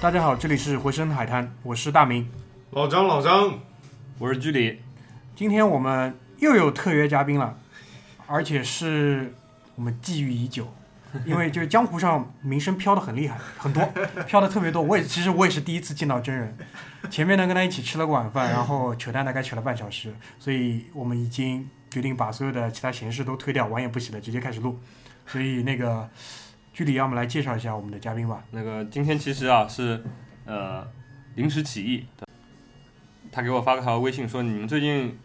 大家好，这里是回声海滩，我是大明，老张，我是居里。今天我们又有特约嘉宾了，而且是我们觊觎已久，因为就是江湖上名声飘得很厉害，很多，飘得特别多。其实我也是第一次见到真人，前面呢跟他一起吃了个晚饭，然后扯淡大概扯了半小时，所以我们已经决定把所有的其他闲事都推掉，碗也不洗了，直接开始录。所以那个。具体要我们来介绍一下我们的嘉宾吧。那个今天其实啊是临时起意，他给我发个条微信说你们最近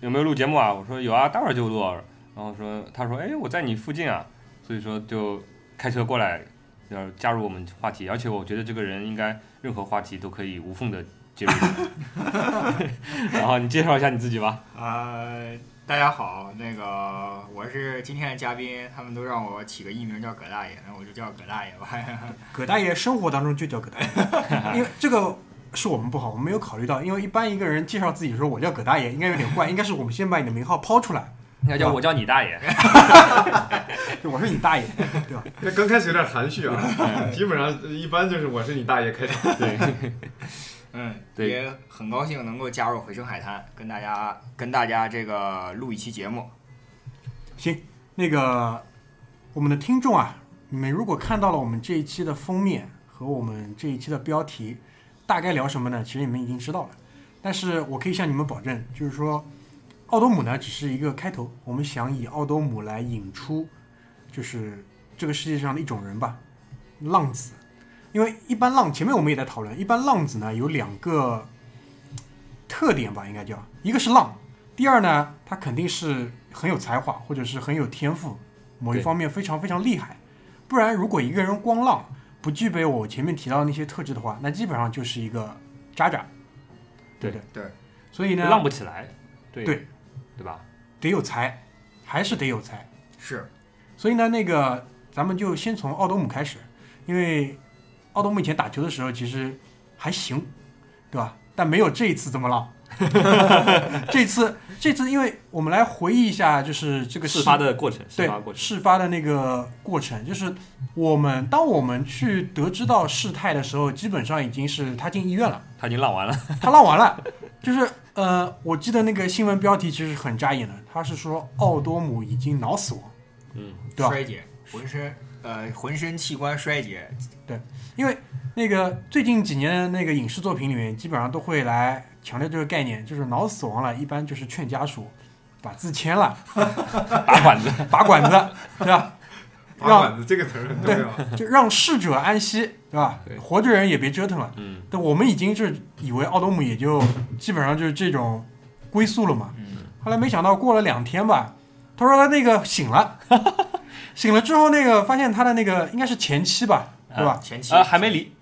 有没有录节目啊？我说有啊，待会儿就录啊。然后说他说哎我在你附近啊，所以说就开车过来要加入我们话题，而且我觉得这个人应该任何话题都可以无缝的接入。然后你介绍一下你自己吧。大家好，那个我是今天的嘉宾，他们都让我起个艺名叫葛大爷，那我就叫葛大爷吧。葛大爷生活当中就叫葛大爷，因为这个是我们不好，我们没有考虑到，因为一般一个人介绍自己说我叫葛大爷，应该有点怪，应该是我们先把你的名号抛出来。要叫我叫你大爷，我是你大爷，对吧？那刚开始有点含蓄啊，基本上一般就是我是你大爷开场。对。对，也很高兴能够加入回声海滩，跟大家这个录一期节目。行，那个我们的听众啊，你们如果看到了我们这一期的封面和我们这一期的标题，大概聊什么呢？其实你们已经知道了，但是我可以向你们保证，就是说奥多姆呢只是一个开头，我们想以奥多姆来引出，就是这个世界上的一种人吧，浪子。因为一般浪，前面我们也在讨论，一般浪子呢有两个特点吧，应该叫一个是浪，第二呢他肯定是很有才华或者是很有天赋，某一方面非常非常厉害，不然如果一个人光浪不具备我前面提到的那些特质的话，那基本上就是一个渣渣，对对对，所以呢浪不起来，对吧？得有才，还是得有才，是，所以呢那个咱们就先从奥多姆开始，因为。奥多姆以前打球的时候其实还行，对吧？但没有这一次这么浪。这次，因为我们来回忆一下，就是这个事发的那个过程，就是当我们去得知到事态的时候，基本上已经是他进医院了，他已经浪完了。就是我记得那个新闻标题其实很扎眼的，他是说奥多姆已经脑死亡，对吧？衰竭，浑身器官衰竭。对，因为那个最近几年的那个影视作品里面基本上都会来强调这个概念，就是脑死亡了一般就是劝家属把字签了，拔管子，对吧？拔管子这个词很重要，就让逝者安息，对吧？对，活着人也别折腾了。但我们已经是以为奥多姆也就基本上就是这种归宿了嘛。后来没想到过了2天吧，他说他那个醒了。醒了之后，那个发现他的那个应该是前妻吧，对吧？前妻还没离，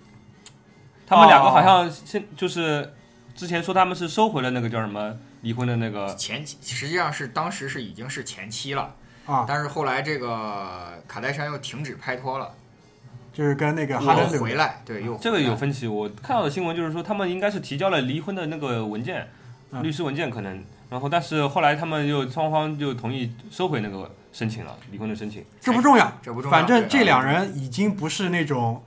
他们两个好像就是之前说他们是收回了那个叫什么离婚的那个前妻，实际上是当时是已经是前妻了啊，但是后来这个卡戴珊又停止拍拖了，就是跟那个哈登回来，对，又回来这个有分歧。我看到的新闻就是说他们应该是提交了离婚的那个文件，律师文件可能，然后但是后来他们又双方就同意收回那个。申请了离婚的申请，这不重要，反正这两人已经不是那种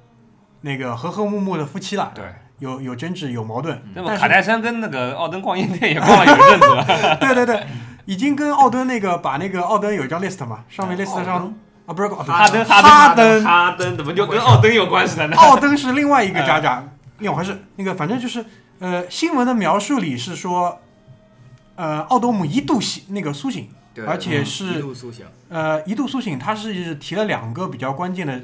那个和和睦睦的夫妻了，对，有争执有矛盾。那么卡戴珊跟那个奥登逛夜店也逛了有一阵子了，对，已经跟奥登那个把那个奥登有一张 list 嘛，上面 list 上啊不是哈登怎么就跟奥登有关系的呢？奥登是另外一个渣渣，我还是那个反正就是新闻的描述里是说，奥多姆一度那个苏醒。而且是一度苏醒，他是提了2个比较关键的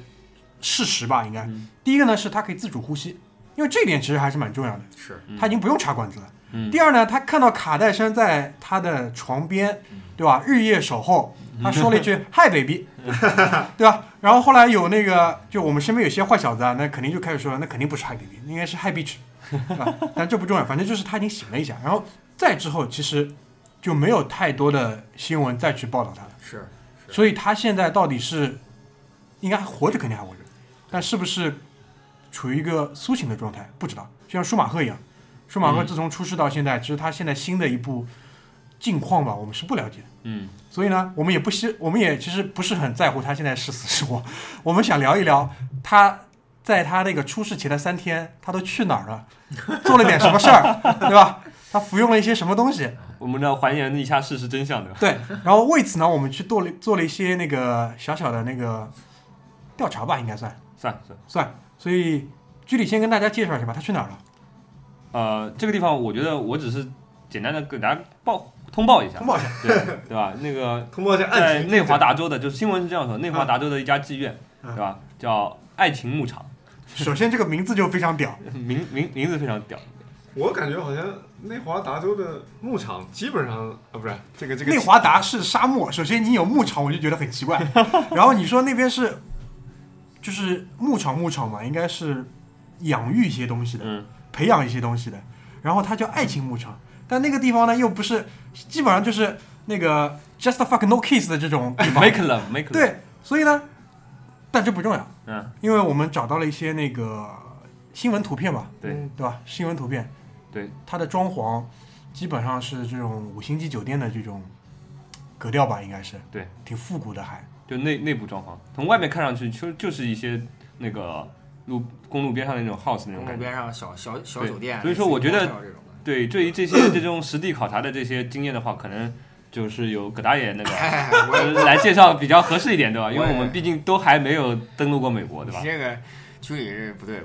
事实吧，应该。第一个呢是它可以自主呼吸，因为这一点其实还是蛮重要的，是它已经不用插管子了。第二呢，他看到卡戴珊在他的床边，对吧？日夜守候，他说了一句“Hi baby”， 对吧？然后后来有那个，就我们身边有些坏小子啊，那肯定就开始说，那肯定不是 “Hi baby”， 应该是 “Hi bitch”， 对吧？但这不重要，反正就是他已经醒了一下。然后再之后，其实就没有太多的新闻再去报道他了。是，所以他现在到底是应该还活着，肯定还活着，但是不是处于一个苏醒的状态，不知道。就像舒马赫一样。舒马赫自从出事到现在，其实他现在新的一步近况吧，我们是不了解的。所以呢，我们也其实不是很在乎他现在是死是活。我们想聊一聊他在他那个出事前的3天，他都去哪儿了，做了点什么事儿，对吧？他服用了一些什么东西？我们要还原一下事实真相的。对，然后为此呢，我们去做了一些那个小小的那个调查吧，应该算。所以具体先跟大家介绍一下吧，他去哪儿了？这个地方我觉得我只是简单的给大家通报一下，对吧？那个通报一下，在内华达州的，就是新闻是这样说，内华达州的一家妓院，对吧？叫爱情牧场。首先这个名字就非常屌，名字非常屌。我感觉好像内华达州的牧场基本上不是这个。内华达是沙漠，首先你有牧场我就觉得很奇怪，然后你说那边是就是牧场嘛，应该是养育一些东西的。培养一些东西的，然后它叫爱情牧场，但那个地方呢又不是，基本上就是那个 just fuck no kiss 的这种地方， make love， 对，所以呢，但这不重要，因为我们找到了一些那个新闻图片吧，对吧？新闻图片，对，它的装潢基本上是这种5星级酒店的这种格调吧，应该是，对，挺复古的还，就内部装潢，从外面看上去就是一些那个。公路边上那种 house 那种感觉，公路边上小酒店。所以说，我觉得对这些这种实地考察的这些经验的话，可能就是由葛大爷那个来介绍比较合适一点，对吧？因为我们毕竟都还没有登陆过美国，对吧？你这个区里是不对。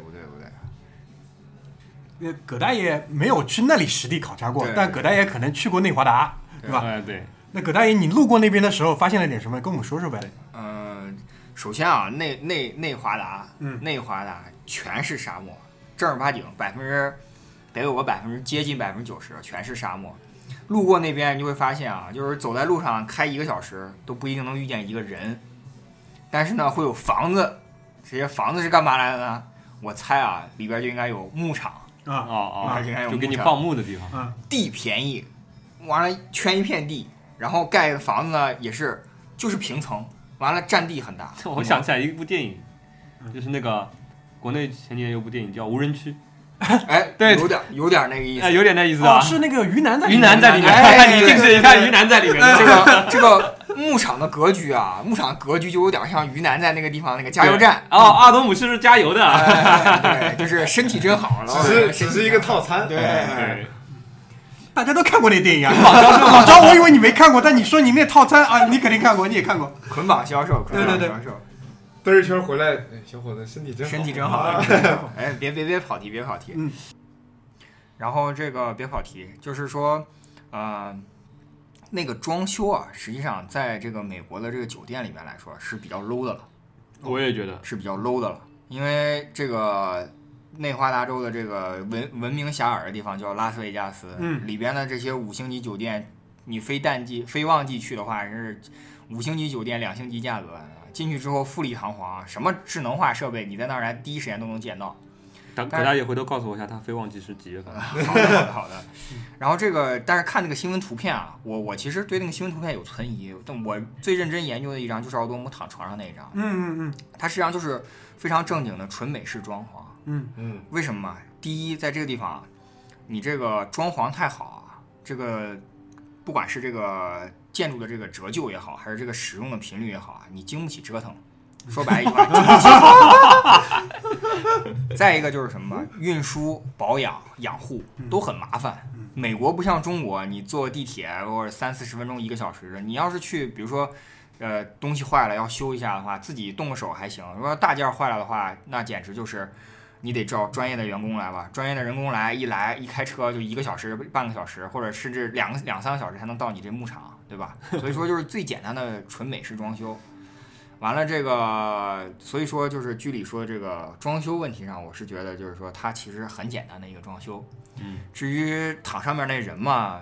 那葛大爷没有去那里实地考察过，但葛大爷可能去过内华达，对吧？对。那葛大爷，你路过那边的时候发现了点什么？跟我们说说呗。首先啊，内华达全是沙漠，正儿八经，接近90%全是沙漠。路过那边你就会发现啊，就是走在路上开1个小时都不一定能遇见一个人，但是呢会有房子，这些房子是干嘛来的呢？我猜啊，里边就应该有牧场就给你放牧的地方，地便宜，完了圈一片地，然后盖的房子呢也是就是平层。完了，占地很大。我想起来一部电影，就是那个国内前几年有部电影叫《无人区》。哎，对，有点那个意思，有点那意思啊。是那个云南在里面。哎，你进去一看，云南在里面。这个牧场的格局就有点像云南在那个地方那个加油站。哦，阿多姆是加油的。对，就是身体真好。只是一个套餐。对。大家都看过那电影啊！老张，我以为你没看过，但你说你那套餐啊，你肯定看过，你也看过。捆绑销售，对，兜一圈回来，哎，小伙子身体真好。哎，别跑题。然后这个别跑题，就是说，那个装修啊，实际上在这个美国的这个酒店里面来说是比较 low 的了。我也觉得是比较 low 的了，因为这个。内华达州的这个闻名遐迩的地方叫拉斯维加斯，里边的这些5星级酒店，你非旺季去的话是5星级酒店2星级价格，进去之后富丽堂皇，什么智能化设备你在那儿第一时间都能见到。大家也回头告诉我一下，他非旺季是几月份？好的。然后这个，但是看那个新闻图片啊，我其实对那个新闻图片有存疑，但我最认真研究的一张就是奥多姆躺床上那一张。它实际上就是非常正经的纯美式装潢。为什么？第一，在这个地方，你这个装潢太好啊，这个不管是这个建筑的这个折旧也好，还是这个使用的频率也好啊，你经不起折腾。说白一块，经不起。再一个就是什么，运输、保养、养护都很麻烦。美国不像中国，你坐地铁或者30-40分钟1个小时，你要是去，比如说。东西坏了要修一下的话，自己动个手还行。如果大件坏了的话，那简直就是你得找专业的员工来吧。专业的人工一开车就1个小时、半个小时，或者甚至两三个小时才能到你这牧场，对吧？所以说就是最简单的纯美式装修。完了这个，所以说就是剧里说这个装修问题上，我是觉得就是说它其实很简单的一个装修。嗯，至于躺上面那人嘛，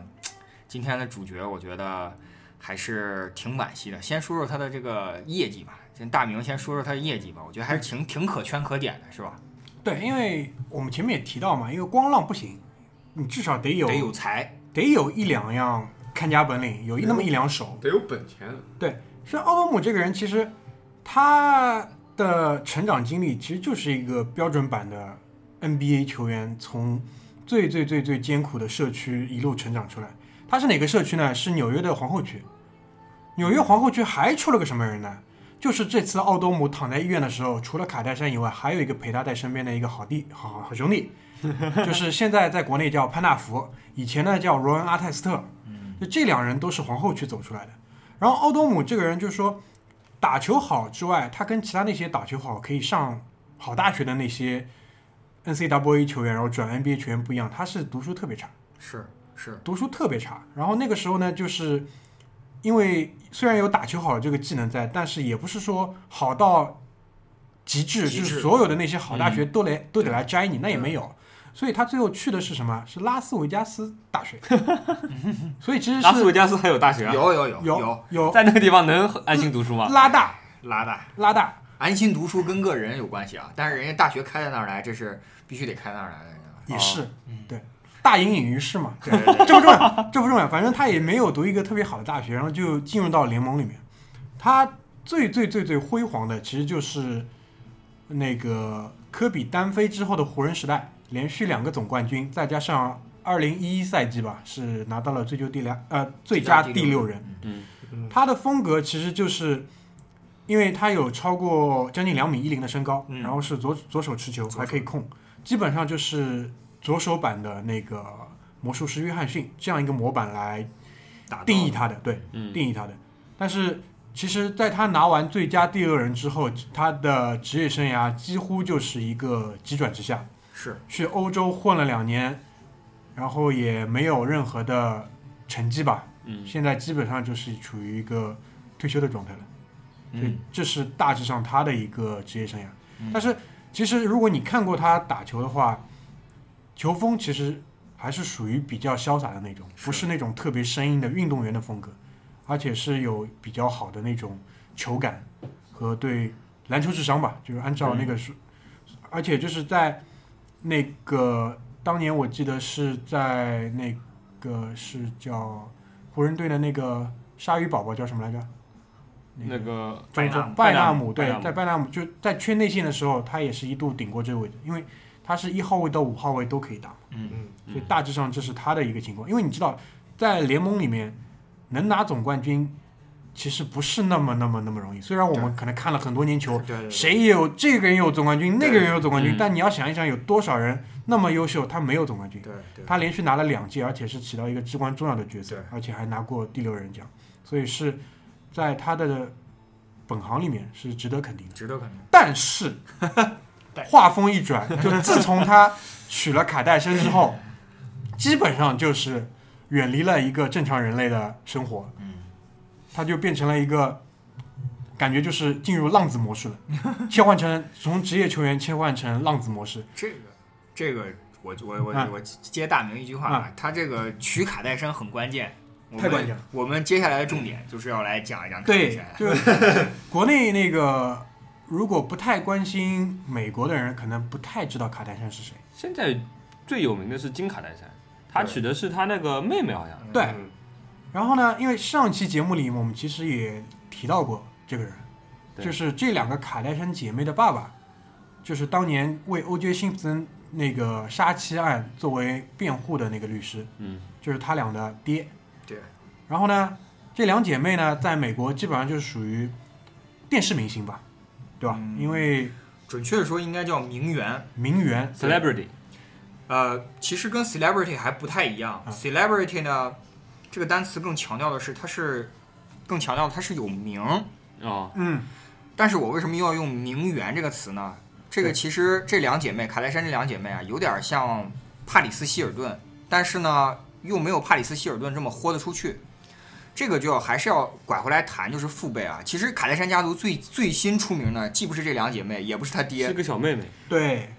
今天的主角我觉得还是挺惋惜的。先说说他的这个业绩吧，先大明先说说他的业绩吧，我觉得还是挺可圈可点的，是吧？对，因为我们前面也提到嘛，因为光浪不行，你至少得有才，得有一两样看家本领，有那么一两手，得有本钱。对，所以奥巴姆这个人其实。他的成长经历其实就是一个标准版的 NBA 球员，从最最最最艰苦的社区一路成长出来。他是哪个社区呢？是纽约的皇后区。纽约皇后区还出了个什么人呢？就是这次奥多姆躺在医院的时候，除了卡戴珊以外，还有一个陪他在身边的一个好兄弟，就是现在在国内叫潘纳福，以前呢叫罗恩阿泰斯特。就这两人都是皇后区走出来的。然后奥多姆这个人就是说。打球好之外，他跟其他那些打球好可以上好大学的那些 NCAA 球员，然后转 NBA 球员不一样，他是读书特别差，是读书特别差。然后那个时候呢，就是因为虽然有打球好这个技能在，但是也不是说好到极致就是所有的那些好大学都得来摘你，那也没有。所以他最后去的是什么？是拉斯维加斯大学。所以其实拉斯维加斯还有大学啊？有，在那个地方能安心读书吗？拉大，安心读书跟个人有关系啊。但是人家大学开在那儿来，这是必须得开那儿来的。也是，对，大隐隐于市嘛。对，这不重要，反正他也没有读一个特别好的大学，然后就进入到联盟里面。他最最最最辉煌的其实就是那个科比单飞之后的湖人时代。连续2个总冠军，再加上2011赛季吧，是拿到了最佳第六人。他的风格其实就是，因为他有超过将近2.10米的身高，然后是左手持球，还可以控，基本上就是左手版的那个魔术师约翰逊这样一个模板来定义他的，对，定义他的。但是其实，在他拿完最佳第六人之后，他的职业生涯几乎就是一个急转直下。是去欧洲混了2年，然后也没有任何的成绩吧。现在基本上就是处于一个退休的状态了。所以这是大致上他的一个职业生涯。但是其实如果你看过他打球的话，球风其实还是属于比较潇洒的那种，不是那种特别生硬的运动员的风格，而且是有比较好的那种球感和对篮球智商吧，就是按照那个，而且就是在。那个当年我记得是在那个是叫湖人队的那个鲨鱼宝宝叫什么来着？那个拜纳姆，对，在拜纳姆就在缺内线的时候，他也是一度顶过这个位置，因为他是1号位到5号位都可以打。所以大致上这是他的一个情况。因为你知道，在联盟里面能拿总冠军，其实不是那么容易。虽然我们可能看了很多年球，谁也有这个人有总冠军，那个人有总冠军，但你要想一想，有多少人那么优秀，他没有总冠军？他连续拿了2届，而且是起到一个至关重要的角色，而且还拿过第6人奖，所以是在他的本行里面是值得肯定的。但是话锋一转，就自从他娶了卡戴珊之后，基本上就是远离了一个正常人类的生活。他就变成了一个感觉，就是进入浪子模式了，切换成从职业球员切换成浪子模式。这个，我接大明一句话吧，他这个取卡戴珊很关键，太关键了。我们接下来的重点就是要来讲一讲卡戴珊。对，就是国内那个如果不太关心美国的人，可能不太知道卡戴珊是谁。现在最有名的是金卡戴珊，他娶的是他那个妹妹，好像对。然后呢，因为上期节目里我们其实也提到过这个人，就是这2个卡戴珊姐妹的爸爸，就是当年为 O.J. 辛普森那个杀妻案作为辩护的那个律师，就是他俩的爹。对。然后呢，这2姐妹呢，在美国基本上就是属于电视明星吧，对吧？因为准确的说，应该叫名媛 celebrity。其实跟 celebrity 还不太一样。celebrity 呢？这个单词更强调的是有名啊，但是我为什么要用名媛这个词呢？这个其实这2姐妹卡戴珊这2姐妹啊，有点像帕里斯希尔顿，但是呢又没有帕里斯希尔顿这么豁得出去。这个就还是要拐回来谈，就是父辈啊。其实卡戴珊家族最新出名的，既不是这两姐妹，也不是他爹，是个小妹妹。对，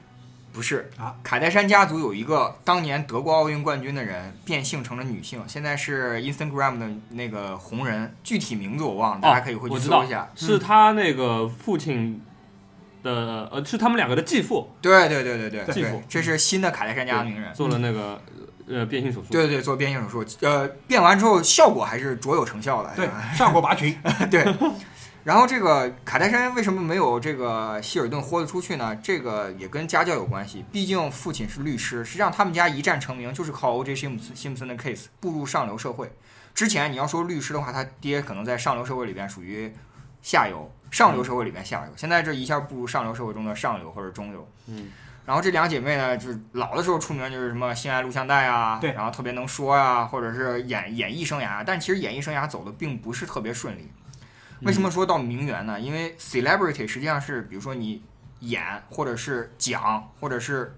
不是啊。卡戴珊家族有一个当年德国奥运冠军的人变性成了女性，现在是 Instagram 的那个红人，具体名字我忘了，大家可以回去搜一下。哦，是他那个父亲的，是他们两个的继父。对对对对对，继父。这是新的卡戴珊家的名人，做了那个。变性手术，对对，做变性手术，变完之后效果还是卓有成效的，对，上过拔群，对。然后这个卡戴珊为什么没有这个希尔顿豁得出去呢？这个也跟家教有关系，毕竟父亲是律师，实际上他们家一战成名就是靠 O.J. 辛普森的 case 步入上流社会。之前你要说律师的话，他爹可能在上流社会里边属于下游，上流社会里边下游，现在这一下步入上流社会中的上流或者中流，嗯。然后这两姐妹呢，就是老的时候出名就是什么性爱录像带啊，对，然后特别能说啊，或者是演艺生涯，但其实演艺生涯走的并不是特别顺利。为什么说到名媛呢？因为 celebrity 实际上是比如说你演或者是讲或者是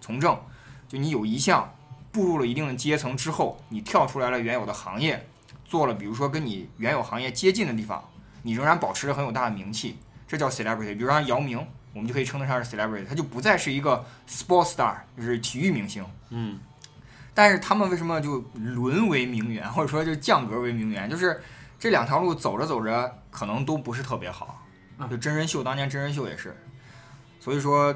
从政，就你有一项步入了一定的阶层之后，你跳出来了原有的行业，做了比如说跟你原有行业接近的地方，你仍然保持着很有大的名气，这叫 celebrity。 比如像姚明，我们就可以称得上是 celebrity， 他就不再是一个 sports star， 就是体育明星。嗯，但是他们为什么就沦为名媛，或者说就降格为名媛？就是这两条路走着走着，可能都不是特别好。就真人秀，当年真人秀也是。所以说，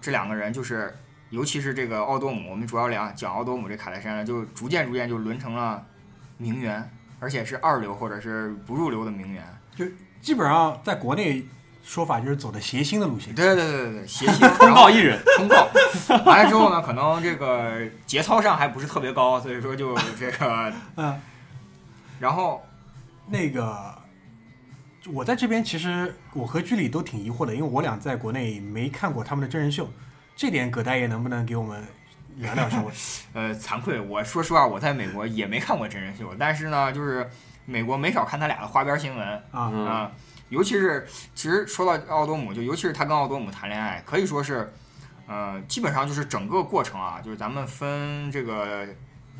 这两个人就是，尤其是这个奥多姆，我们主要讲奥多姆这卡戴珊呢，就逐渐就沦成了名媛，而且是二流或者是不入流的名媛。就基本上在国内。说法就是走的谐星的路线，对对对对，谐星通告艺人，通告完了之后呢，可能这个节操上还不是特别高，所以说就这个嗯，然后那个我在这边其实我和居里都挺疑惑的，因为我俩在国内没看过他们的真人秀，这点葛大爷能不能给我们聊聊说？惭愧，我说实话，我在美国也没看过真人秀，但是呢，就是美国没少看他俩的花边新闻啊。嗯嗯，尤其是，其实说到奥多姆，就尤其是他跟奥多姆谈恋爱，可以说是，基本上就是整个过程啊，就是咱们分这个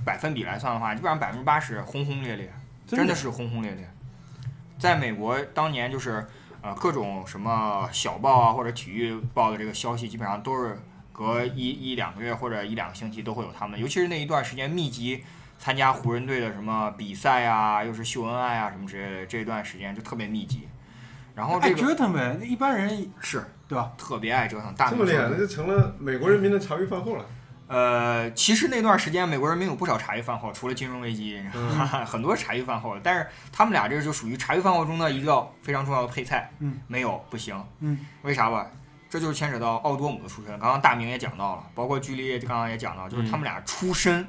百分比来算的话，基本上80%轰轰烈烈，真的是轰轰烈烈。在美国当年就是，各种什么小报啊或者体育报的这个消息，基本上都是隔一两个月或者一两个星期都会有他们，尤其是那一段时间密集参加湖人队的什么比赛啊，又是秀恩爱啊什么之类的，这一段时间就特别密集。然后这个爱折腾呗，一般人是对吧？特别爱折腾，大这么厉害，那就成了美国人民的茶余饭后了。其实那段时间美国人民有不少茶余饭后，除了金融危机，很多茶余饭后。但是他们俩这就属于茶余饭后中的一个非常重要的配菜。嗯，没有不行。嗯，为啥吧？这就是牵扯到奥多姆的出身。刚刚大明也讲到了，包括居里刚刚也讲到，就是他们俩出身，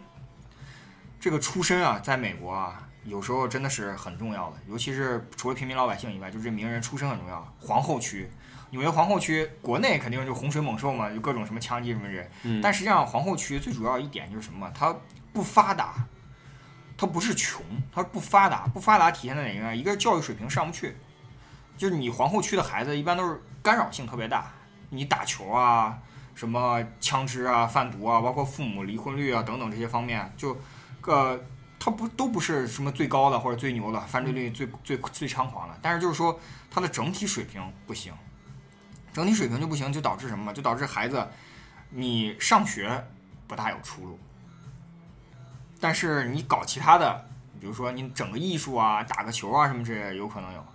这个出身啊，在美国啊。有时候真的是很重要的，尤其是除了平民老百姓以外，就是名人出身很重要。皇后区，纽约皇后区，国内肯定就洪水猛兽嘛，就各种什么枪击什么人。但实际上皇后区最主要一点就是什么？它不发达，它不是穷，它不发达。不发达体现在哪个呢？一个教育水平上不去，就是你皇后区的孩子一般都是干扰性特别大，你打球啊、什么枪支啊、贩毒啊，包括父母离婚率啊等等这些方面，就他都不是什么最高的或者最牛的，犯罪率最猖狂的，但是就是说他的整体水平不行，整体水平就不行，就导致什么？就导致孩子你上学不大有出路，但是你搞其他的，比如说你整个艺术啊、打个球啊什么之类的，有可能有。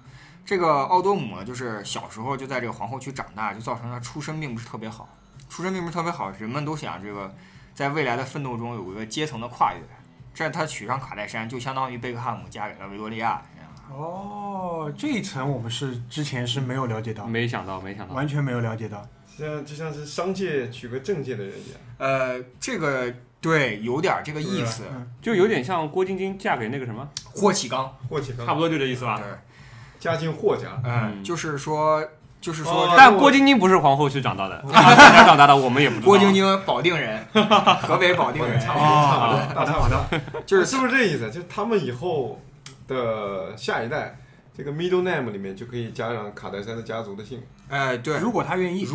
这个奥多姆就是小时候就在这个皇后区长大，就造成他出身并不是特别好，出身并不是特别好，人们都想这个在未来的奋斗中有一个阶层的跨越。这他娶上卡戴珊，就相当于贝克汉姆嫁给了维多利亚。哦，这一层我们是之前是没有了解到，没想到，完全没有了解到。就像是商界娶个政界的人一样。这个对，有点这个意思，就有点像郭晶晶嫁给那个什么霍启刚，差不多就这意思吧。对，嫁进霍家。就是说、哦，但郭晶晶不是皇后区长大的，哪长大的我们也不知道。郭晶晶保定人，河北保定人，差不多，就是是不是这意思？就他们以后的下一代，这个 middle name 里面就可以加上卡戴珊的家族的姓。对，如果他愿意，是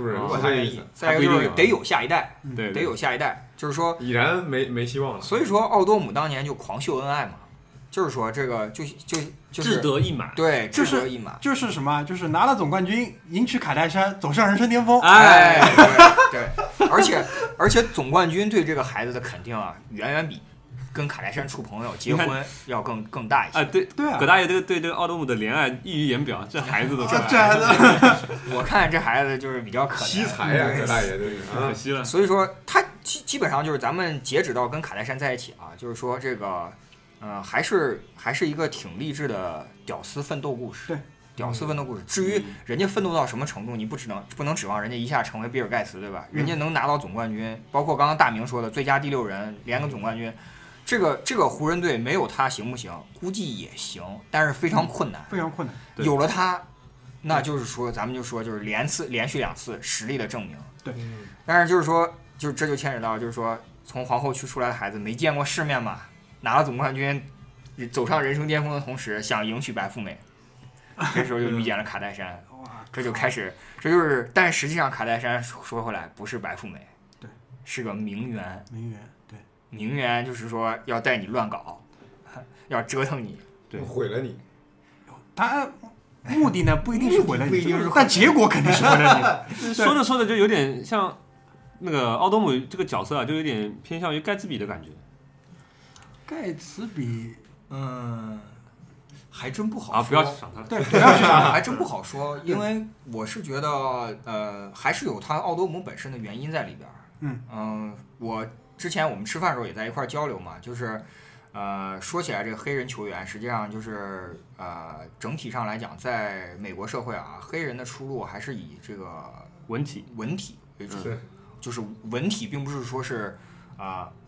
不是？如果他愿意，再一个就是得有下一代，对，得有下一代，就是说已然没希望了。所以说，奥多姆当年就狂秀恩爱嘛。就是说这个就是志得意满，对，志得意满就是什么？就是拿了总冠军，迎娶卡戴珊，走上人生巅峰。哎，对，而且总冠军对这个孩子的肯定啊，远远比跟卡戴珊处朋友、结婚要更大一些。哎，对啊，葛大爷对这个奥多姆的怜爱溢于言表，这孩子都是、啊、这孩子，我看这孩子就是比较可怜，惜才呀，葛大爷对，可惜了。所以说他基本上就是咱们截止到跟卡戴珊在一起啊，就是说这个。还是一个挺励志的屌丝奋斗故事。对，屌丝奋斗故事。至于人家奋斗到什么程度，你不能指望人家一下成为比尔盖茨，对吧？人家能拿到总冠军，包括刚刚大明说的最佳第六人，连个总冠军，这个湖人队没有他行不行？估计也行，但是非常困难，非常困难。有了他，那就是说咱们就说就是连续两次实力的证明。对，但是就是说，就是这就牵扯到就是说从皇后区出来的孩子没见过世面嘛。拿了总冠军，走上人生巅峰的同时，想迎娶白富美，这时候就遇见了卡戴珊，这就开始，这就是。但实际上，卡戴珊说回来不是白富美，对，是个名媛。名媛，对，名媛就是说要带你乱搞，要折腾你，对，毁了你。他目的呢不一定是毁了你，但结果肯定是毁了你。说着就有点像那个奥多姆这个角色啊，就有点偏向于盖茨比的感觉。盖茨比，还真不好说。啊，不要去想他。对，不要去想他，还真不好说。因为我是觉得，还是有他奥多姆本身的原因在里边。我之前我们吃饭的时候也在一块交流嘛，就是，说起来这个黑人球员，实际上就是整体上来讲，在美国社会啊，黑人的出路还是以这个文体为主，就是文体，并不是说是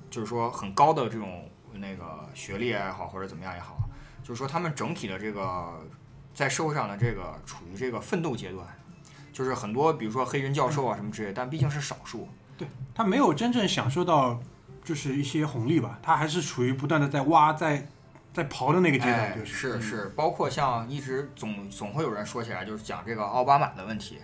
就是说很高的这种。那个学历也好，或者怎么样也好，就是说他们整体的这个在社会上的这个处于这个奋斗阶段，就是很多比如说黑人教授啊什么之类，但毕竟是少数，对，他没有真正享受到就是一些红利吧，他还是处于不断的在挖在刨的那个阶段，就是、哎、是包括像一直总会有人说起来，就是讲这个奥巴马的问题。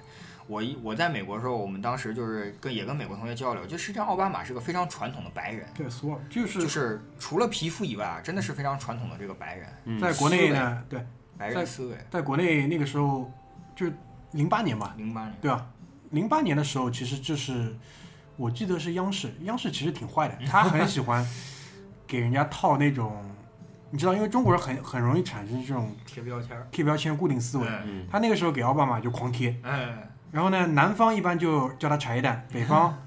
我在美国的时候，我们当时就是也跟美国同学交流，就实际上奥巴马是个非常传统的白人，对，就是除了皮肤以外，真的是非常传统的这个白人。在国内呢，对，白人思维，在国内那个时候就08年吧，08年，对啊，08年的时候，其实就是我记得是央视其实挺坏的，他很喜欢给人家套那种，你知道，因为中国人很容易产生这种贴标签、固定思维，他那个时候给奥巴马就狂贴，然后呢，南方一般就叫他茶叶蛋，北方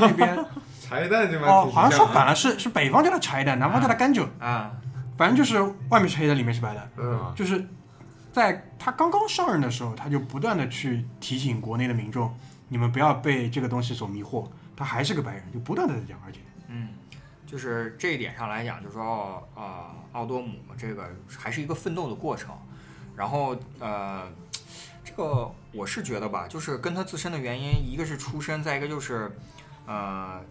那边茶叶蛋哦，好像说反了，是北方叫他茶叶蛋，南方叫他甘蔗啊，反正就是外面是黑的，里面是白的，就是在他刚刚上任的时候，他就不断的去提醒国内的民众，你们不要被这个东西所迷惑，他还是个白人，就不断的在讲，而且就是这一点上来讲，就是说奥多姆这个还是一个奋斗的过程，然后这个我是觉得吧，就是跟他自身的原因，一个是出身，再一个就是，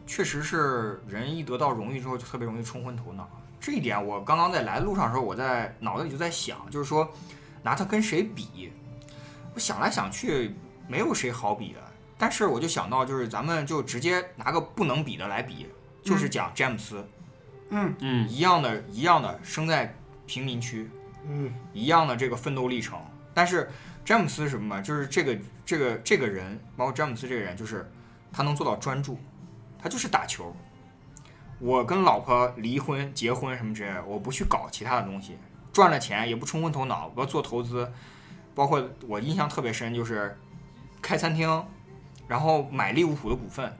确实是人一得到荣誉之后就特别容易冲昏头脑。这一点我刚刚在来的路上的时候，我在脑子里就在想，就是说拿他跟谁比，我想来想去没有谁好比的。但是我就想到，就是咱们就直接拿个不能比的来比，就是讲詹姆斯，一样的生在贫民区，一样的这个奋斗历程，但是。詹姆斯什么嘛，就是这个人，包括詹姆斯这个人，就是他能做到专注，他就是打球。我跟老婆离婚、结婚什么之类的，我不去搞其他的东西，赚了钱也不冲昏头脑，不要做投资。包括我印象特别深，就是开餐厅，然后买利物浦的股份。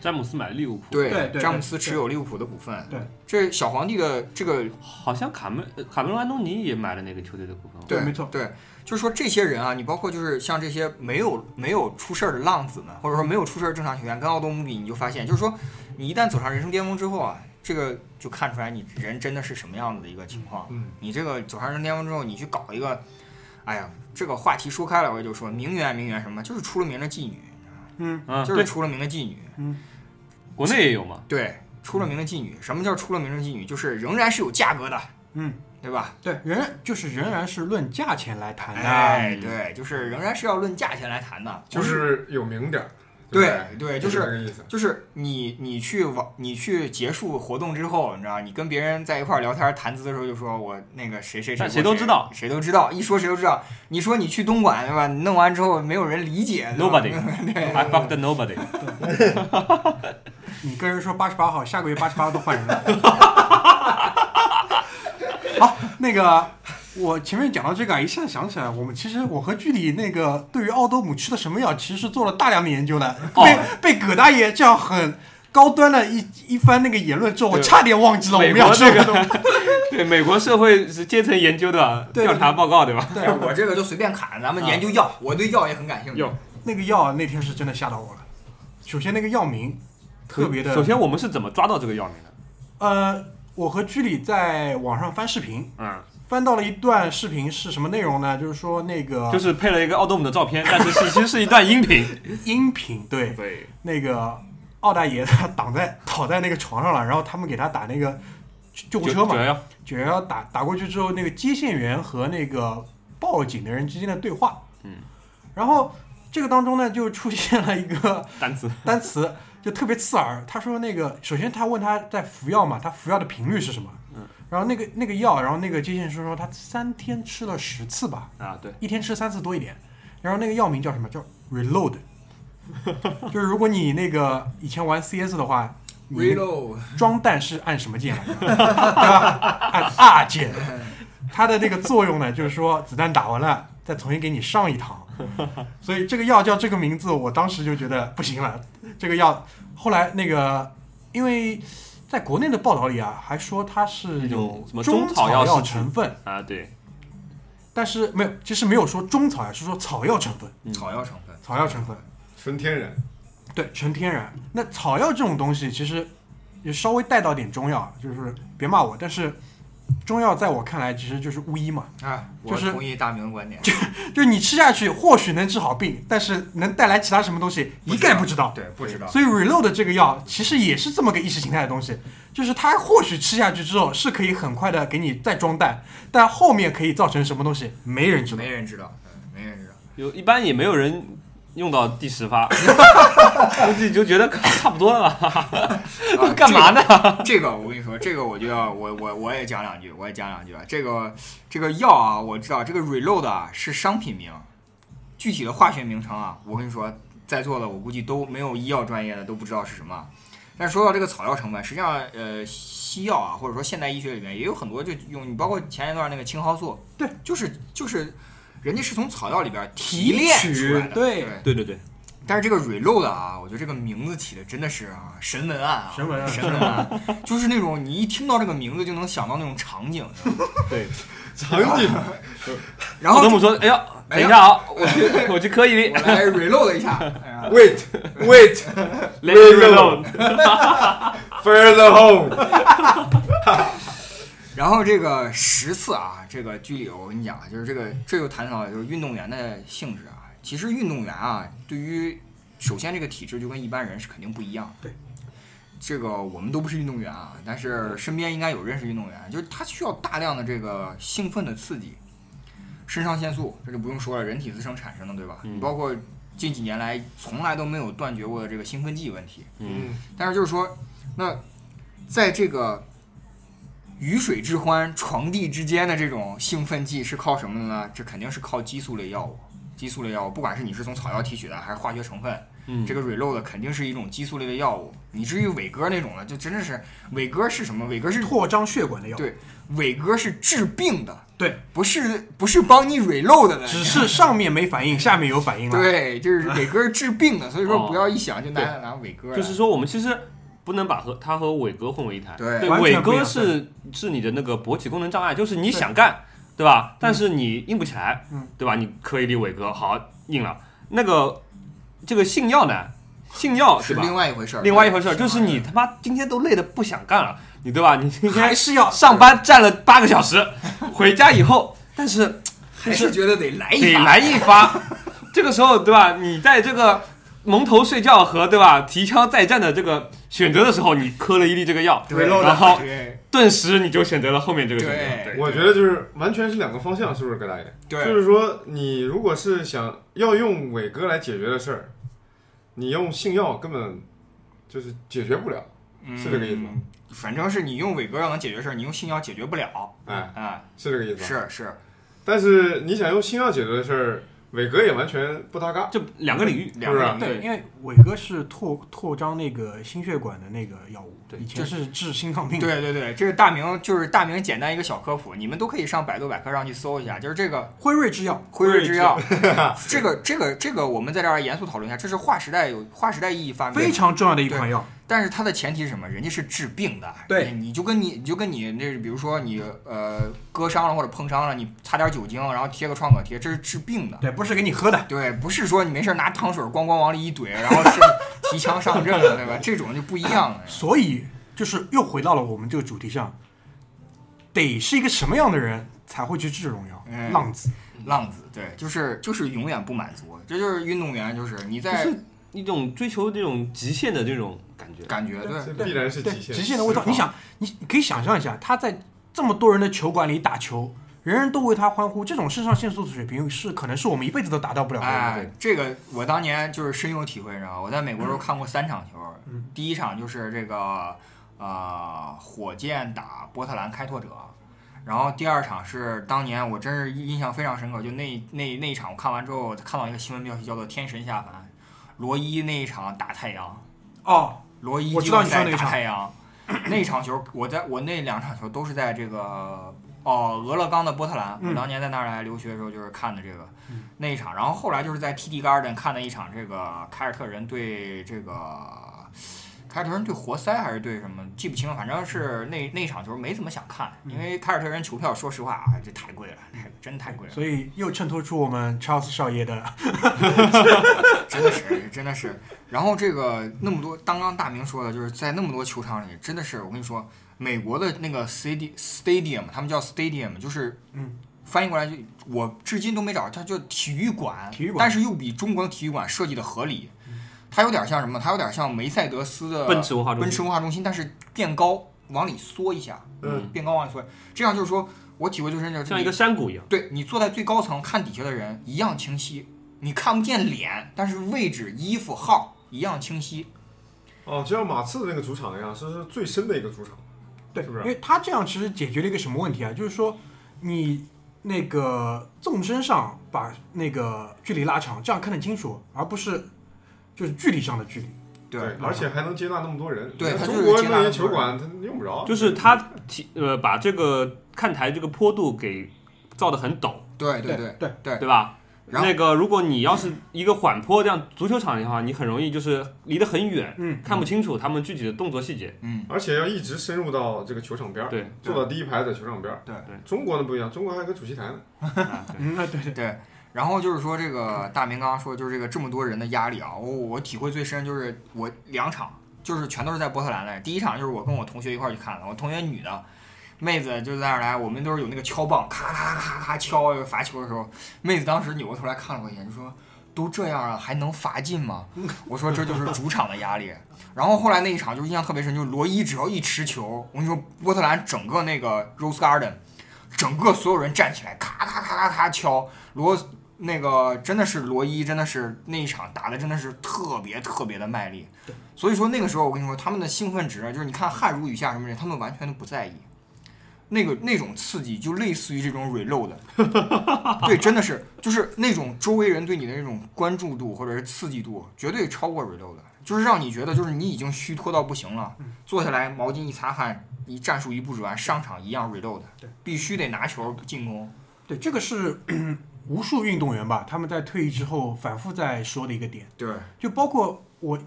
詹姆斯买利物浦，对，詹姆斯持有利物浦的股份。对，这小皇帝的这个好像卡梅隆·安东尼也买了那个球队的股份。对，没错，对。就是说这些人啊，你包括就是像这些没有出事的浪子们，或者说没有出事的正常球员，跟奥多姆比，你就发现，就是说你一旦走上人生巅峰之后啊，这个就看出来你人真的是什么样子的一个情况。你这个走上人生巅峰之后，你去搞一个，哎呀，这个话题说开了，我也就说名媛什么，就是出了名的妓女，就是出了名的妓女，国内也有嘛，对，出了名的妓女。什么叫出了名的妓女？就是仍然是有价格的，对吧？对，仍然是论价钱来谈的。哎，对，就是仍然是要论价钱来谈的，就是有名点，对，就是你去结束活动之后，你知道，你跟别人在一块聊天谈资的时候，就说我那个谁，谁都知道，一说谁都知道。你说你去东莞对吧？你弄完之后没有人理解 ，nobody，I fucked nobody 。你跟人说88号，下个月88都换人了。好，那个。我前面讲到这个，一下子想起来，我和剧里那个对于奥多姆吃的什么药，其实是做了大量的研究的。被葛大爷这样很高端的一番那个言论之后，我差点忘记了我们要说的东西。对美国社会是阶层研究的调查报告，对吧？对我这个就随便砍，咱们研究药，我对药也很感兴趣。那个药那天是真的吓到我了。首先那个药名特别的。首先我们是怎么抓到这个药名的？我和剧里在网上翻视频，翻到了一段视频，是什么内容呢？就是说那个，就是配了一个奥多姆的照片，但是其实是一段音频。音频，对，那个奥大爷他倒在那个床上了，然后他们给他打那个救护车嘛，911打过去之后，那个接线员和那个报警的人之间的对话，然后这个当中呢就出现了一个单词，就特别刺耳。他说那个，首先他问他在服药嘛，他服药的频率是什么？然后那个药，然后那个接线说他3天吃了10次吧，对，一天吃3次多一点。然后那个药名叫什么？叫 Reload， 就是如果你那个以前玩 CS 的话 ，Reload 装弹是按什么键来着？对吧？按 R 键。它的那个作用呢，就是说子弹打完了，再重新给你上一堂。所以这个药叫这个名字，我当时就觉得不行了。这个药后来那个，因为。在国内的报道里啊，还说它是有什么中草药成分啊，对，但是没有，其实没有说中草药，是说草药成分，草药成分，纯天然，对，纯天然。那草药这种东西，其实也稍微带到点中药，就是别骂我，但是中药在我看来其实就是巫医嘛，就是我同意大明的观点，就是你吃下去或许能治好病，但是能带来其他什么东西一概不知道，对，不知道。所以 Reload 这个药其实也是这么个意识形态的东西，就是它或许吃下去之后是可以很快的给你再装弹，但后面可以造成什么东西没人知道，一般也没有人用到第10发，估计就觉得差不多了吧？干嘛呢？这个我跟你说，这个我就要我也讲两句，啊。这个药啊，我知道这个 Reload 啊是商品名，具体的化学名称啊，我跟你说，在座的我估计都没有医药专业的都不知道是什么。但是说到这个草药成分，实际上西药啊，或者说现代医学里面也有很多就用，你包括前一段那个青蒿素，对，就是。人家是从草药里边提炼出来的，对。但是这个 Reload 啊，我觉得这个名字起的真的是啊神文案啊，神文案，就是那种你一听到这个名字就能想到那种场景，对，场景。然后我跟我说，哎呀，等一下啊，我去科以里，我来 Reload 一下。Wait，Let Reload，Further home 。然后这个10次啊，这个剧里我跟你讲啊，就是这又谈到了就是运动员的性质啊。其实运动员啊，对于首先这个体质就跟一般人是肯定不一样。对，这个我们都不是运动员啊，但是身边应该有认识运动员，就是他需要大量的这个兴奋的刺激，肾上腺素这就不用说了，人体自身产生的，对吧？你包括近几年来从来都没有断绝过的这个兴奋剂问题。但是就是说，那在这个。鱼水之欢床地之间的这种兴奋剂是靠什么的呢？这肯定是靠激素类药物，不管是你是从草药提取的还是化学成分，这个 Reload 肯定是一种激素类的药物。你至于伟哥那种呢，就真的是伟哥是什么？伟哥是扩张血管的药物，对，伟哥是治病的，对，不是帮你 Reload 的，只是上面没反应，下面有反应了，对，就是伟哥是治病的，所以说不要一想就拿伟哥，就是说我们其实。不能把他和伟哥混为一谈。对，伟哥是你的那个勃起功能障碍，就是你想干，对吧？但是你硬不起来，对吧？你可以理伟哥好硬了。那个这个性药呢？性药是吧？另外一回事，就是你他妈今天都累得不想干了，你对吧？你今天还是要上班站了8个小时，回家以后，但是还是觉得得来一发。这个时候，对吧？你在这个。蒙头睡觉和对吧提枪再战的这个选择的时候，你磕了一粒这个药，然后顿时你就选择了后面这个选择。对，我觉得就是完全是两个方向，是不是葛大爷？对，就是说你如果是想要用伟哥来解决的事儿，你用性药根本就是解决不了，是这个意思吗？反正是你用伟哥要能解决事儿，你用性药解决不了。哎，是这个意思。是是，但是你想用性药解决的事儿，伟哥也完全不搭嘎，就两个领域，两个对，因为伟哥是扩张那个心血管的那个药物，对，以前是治心脏病。对对对，这是大明，就是大明简单一个小科普，你们都可以上百度百科上去搜一下，就是这个辉瑞制药，这个我们在这儿严肃讨论一下，这是划时代意义非常重要的一款药。但是它的前提是什么？人家是治病的，对，你就跟你那，比如说你割伤了或者碰伤了，你擦点酒精，然后贴个创可贴，这是治病的，对，不是给你喝的，对，不是说你没事拿糖水咣咣往里一怼，然后是提枪上阵了，对吧？这种就不一样了。所以就是又回到了我们这个主题上，得是一个什么样的人才会去治这种药？浪子，对，就是永远不满足，这就是运动员，就是你在。就是一种追求这种极限的这种感觉，对，必然是极限的味道。你可以想象一下，他在这么多人的球馆里打球，人人都为他欢呼，这种肾上腺素的水平是可能是我们一辈子都达到不了的。哎，这个我当年就是深有体会，你知道吗？我在美国时候看过3场球，第一场就是这个火箭打波特兰开拓者，然后第二场是当年我真是印象非常深刻，就那一场我看完之后，看到一个新闻标题叫做“天神下凡”。罗伊那一场打太阳，哦，罗伊季后赛打太阳，那场球，我那2场球都是在这个俄勒冈的波特兰，我当年在那儿来留学的时候就是看的这个那一场，然后后来就是在 TD Garden 看的一场这个凯尔特人对活塞还是对什么记不清了，反正是那场球没怎么想看，因为凯尔特人球票说实话啊，这太贵了，真太贵了。所以又衬托出我们 Charles 少爷的真的是。然后这个那么多，刚刚大明说的就是在那么多球场里，真的是我跟你说，美国的那个 stadium， 他们叫 stadium， 就是翻译过来就我至今都没找，它叫体育馆，但是又比中国的体育馆设计的合理。它有点像什么？它有点像梅赛德斯的奔驰文化中心，但是变高往里缩一下，变高往里缩，这样就是说我体会最深就是像一个山谷一样。对，你坐在最高层看底下的人一样清晰，你看不见脸，但是位置、衣服号一样清晰。哦，就像马刺的那个主场一样，是最深的一个主场，对，是不是？因为它这样其实解决了一个什么问题啊？就是说你。那个纵深上把那个距离拉长，这样看得清楚，而不是就是距离上的距离。对，而且还能接纳那么多人。对，中国那些球馆它用不着。就是他把这个看台这个坡度给造得很陡。对，对吧？那个如果你要是一个缓坡这样足球场的话，你很容易就是离得很远，看不清楚他们具体的动作细节，而且要一直深入到这个球场边，对，坐到第一排在球场边，对，中国的不一样，中国还有个主席台呢，对。然后就是说这个大明刚刚说就是这个这么多人的压力啊，我体会最深就是我2场就是全都是在波特兰的，第一场就是我跟我同学一块去看了，我同学女的。妹子就在那儿来，我们都是有那个敲棒，咔咔咔咔敲罚球的时候，妹子当时扭过头来看了我一眼，就说：“都这样了，还能罚进吗？”我说：“这就是主场的压力。”然后后来那一场就印象特别深，就是罗伊只要一持球，我跟你说，波特兰整个那个 Rose Garden， 整个所有人站起来，咔咔咔咔咔敲罗伊真的是那一场打的真的是特别特别的卖力。所以说那个时候我跟你说，他们的兴奋值就是你看汗如雨下什么的，他们完全都不在意。那种刺激就类似于这种 Reload 的，对，真的是就是那种周围人对你的那种关注度或者是刺激度，绝对超过 Reload 的，就是让你觉得就是你已经虚脱到不行了，坐下来毛巾一擦汗，一战术一布置完上场一样 Reload 的，必须得拿球进攻。对，这个是无数运动员吧，他们在退役之后反复在说的一个点。对，就包括我。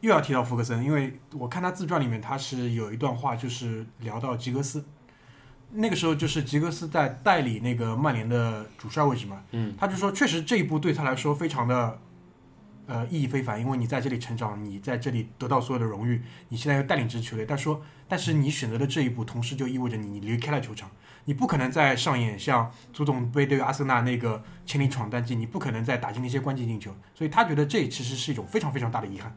又要提到福克森，因为我看他自传里面他是有一段话，就是聊到吉格斯。那个时候就是吉格斯在代理那个曼联的主帅位置嘛，他就说确实这一步对他来说非常的意义非凡，因为你在这里成长，你在这里得到所有的荣誉，你现在又带领这支球队，但是你选择的这一步，同时就意味着你离开了球场，你不可能再上演像足总杯对阿森纳那个千里闯单骑，你不可能再打进那些关键进球，所以他觉得这其实是一种非常非常大的遗憾，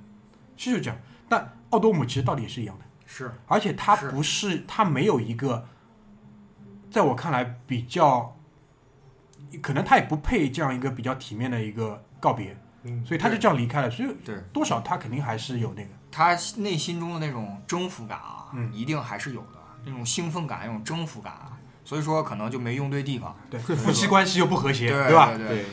是就这样。但奥多姆其实道理也是一样的，是，而且他不是他没有一个。在我看来比较可能他也不配这样一个比较体面的一个告别，嗯，所以他就这样离开了。所以对，多少他肯定还是有那个他内心中的那种征服感啊，嗯，一定还是有的，那种兴奋感，那种征服感啊。所以说可能就没用对地方，对，夫妻关系又不和谐， 对吧？对，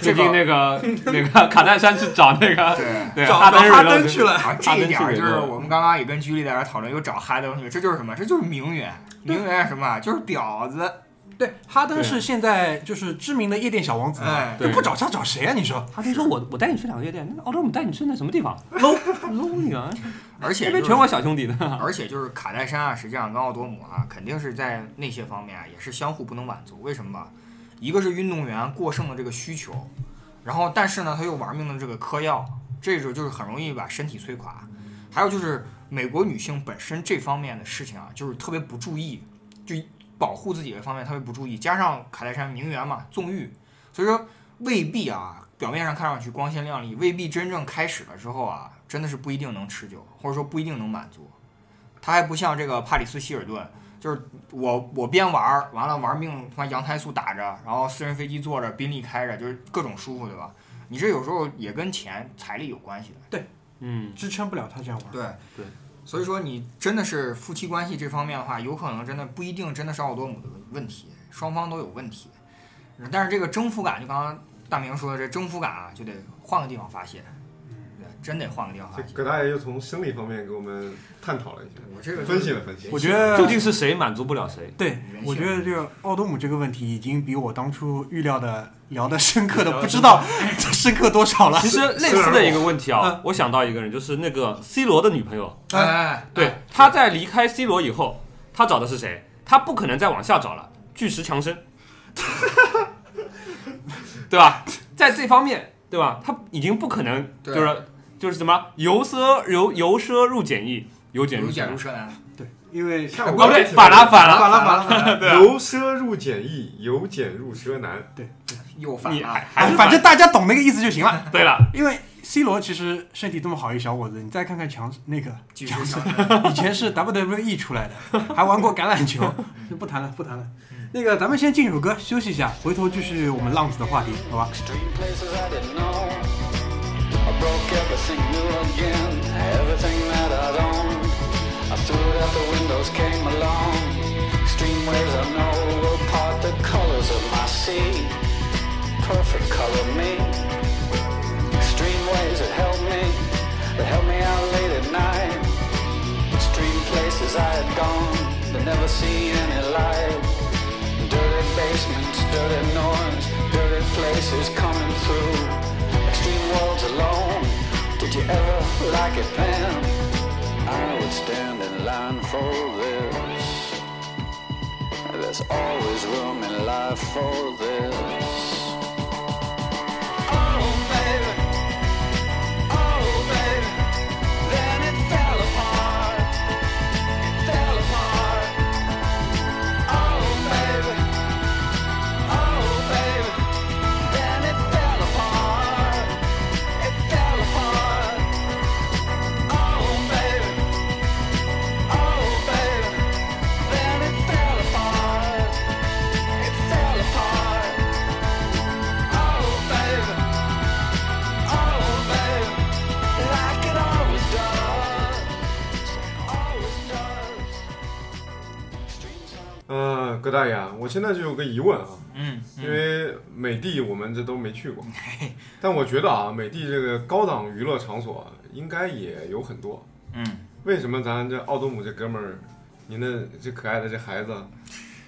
最近那个卡戴珊去找那个对找哈登去了，啊，这一点就是我们刚刚也跟居里在那讨论，又找哈登去，这就是什么？这就是名媛，名媛什么？就是婊子。对，哈登是现在就是知名的夜店小王子，哎，不找他找谁啊？你说，哈登说我带你去两个夜店，那奥特姆带你去那什么地方？搂你啊！而且那边全我小兄弟的，而且就是卡戴珊啊，实际上跟奥多姆啊，肯定是在那些方面啊，也是相互不能满足。为什么吧？一个是运动员过剩的这个需求，然后但是呢，他又玩命的这个嗑药，这种就是很容易把身体摧垮。还有就是美国女性本身这方面的事情啊，就是特别不注意，就保护自己的方面特别不注意，加上卡戴珊名媛嘛，纵欲，所以说未必啊，表面上看上去光鲜亮丽，未必真正开始了之后啊，真的是不一定能持久，或者说不一定能满足。他还不像这个帕里斯希尔顿，就是我边玩完了玩命，他妈羊胎素打着，然后私人飞机坐着，宾利开着，就是各种舒服，对吧？你这有时候也跟钱财力有关系的，对，嗯，支撑不了他这样玩，对。所以说你真的是夫妻关系这方面的话，有可能真的不一定真的是奥多姆的问题，双方都有问题。但是这个征服感，就刚刚大明说的这征服感啊，就得换个地方发泄，对，真得换个地方发泄。葛大爷就从心理方面给我们探讨了一下，我这个分析了分析，我觉得究竟是谁满足不了谁。对，我觉得这个奥多姆这个问题已经比我当初预料的聊的深刻的不知道深刻多少了。其实类似的一个问题啊，我想到一个人，就是那个 C 罗的女朋友，对，他在离开 C 罗以后，他找的是谁？他不可能再往下找了，巨石强森，对吧？在这方面，对吧？他已经不可能就是什么由奢入俭易，由俭入奢难，对。因为我对反了，由奢入俭易，由俭入奢难，对，又反了，反正大家懂那个意思就行了。对了，因为 C 罗其实身体这么好一小伙子，你再看看那个强森，以前是 WWE 出来的，还玩过橄榄球，不谈了。那个咱们先进首歌休息一下，回头继续我们浪子的话题，好吧？I stood at the windows, came along. Extreme waves I know will part the colors of my sea. Perfect color me. Extreme waves that held me out late at night. Extreme places I had gone that never see any light. Dirty basements, dirty noise, dirty places coming through. Extreme worlds alone. Did you ever like it, Pam?I would stand in line for this. There's always room in life for this. Oh baby, then it fell apart. It fell apart. Oh baby, then it fell apart. It fell apart.葛大爷，我现在就有个疑问啊，因为美的我们这都没去过，但我觉得啊，美的这个高档娱乐场所应该也有很多，为什么咱这奥多姆这哥们儿，您的这可爱的这孩子，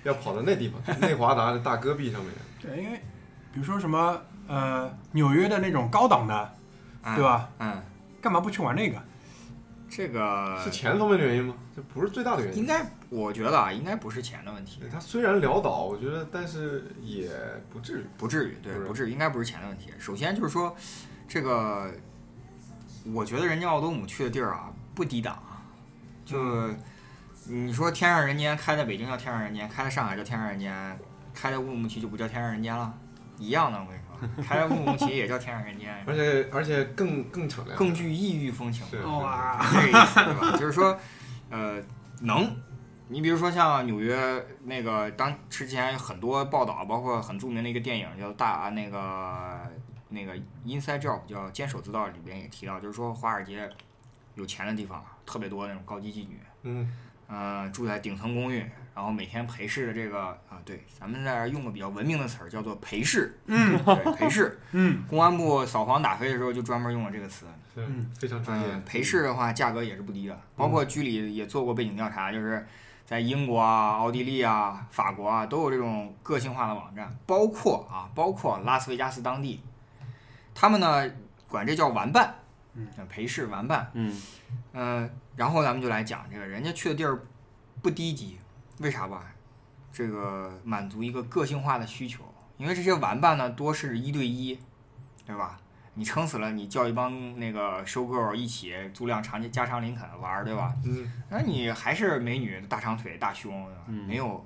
要跑到那地方，内华达的大戈壁上面？对，因为比如说什么纽约的那种高档的，对吧？干嘛不去玩那个？这个是钱方面的原因吗？这不是最大的原因。应该，我觉得啊，应该不是钱的问题。他虽然潦倒，我觉得，但是也不至于，对，不至于，应该不是钱的问题。首先就是说，这个，我觉得人家奥多姆去的地儿啊，不低档，就你说天上人间开在北京叫天上人间，开在上海叫天上人间，开在乌鲁木齐就不叫天上人间了，一样的。我跟你说。开在乌鲁木齐也叫天上人间，而且更敞亮，更具异域风情。哇，这个意思对吧？就是说，你比如说像纽约那个，之前有很多报道，包括很著名的一个电影叫那个《那个 Inside Job 叫坚守之道里边也提到，就是说华尔街有钱的地方特别多那种高级妓女，住在顶层公寓，然后每天陪侍的这个对，咱们在这用个比较文明的词儿叫做陪侍，对，陪侍，公安部扫黄打非的时候就专门用了这个词，非常专业。陪侍的话价格也是不低的，包括局里也做过背景调查，就是在英国啊、奥地利啊、法国啊都有这种个性化的网站，包括拉斯维加斯当地，他们呢管这叫玩伴，陪侍玩伴，然后咱们就来讲这个人家去的地儿不低级，为啥吧？这个满足一个个性化的需求，因为这些玩伴呢多是一对一，对吧？你撑死了你叫一帮那个收购一起租辆加长林肯玩，对吧？那你还是美女大长腿大胸，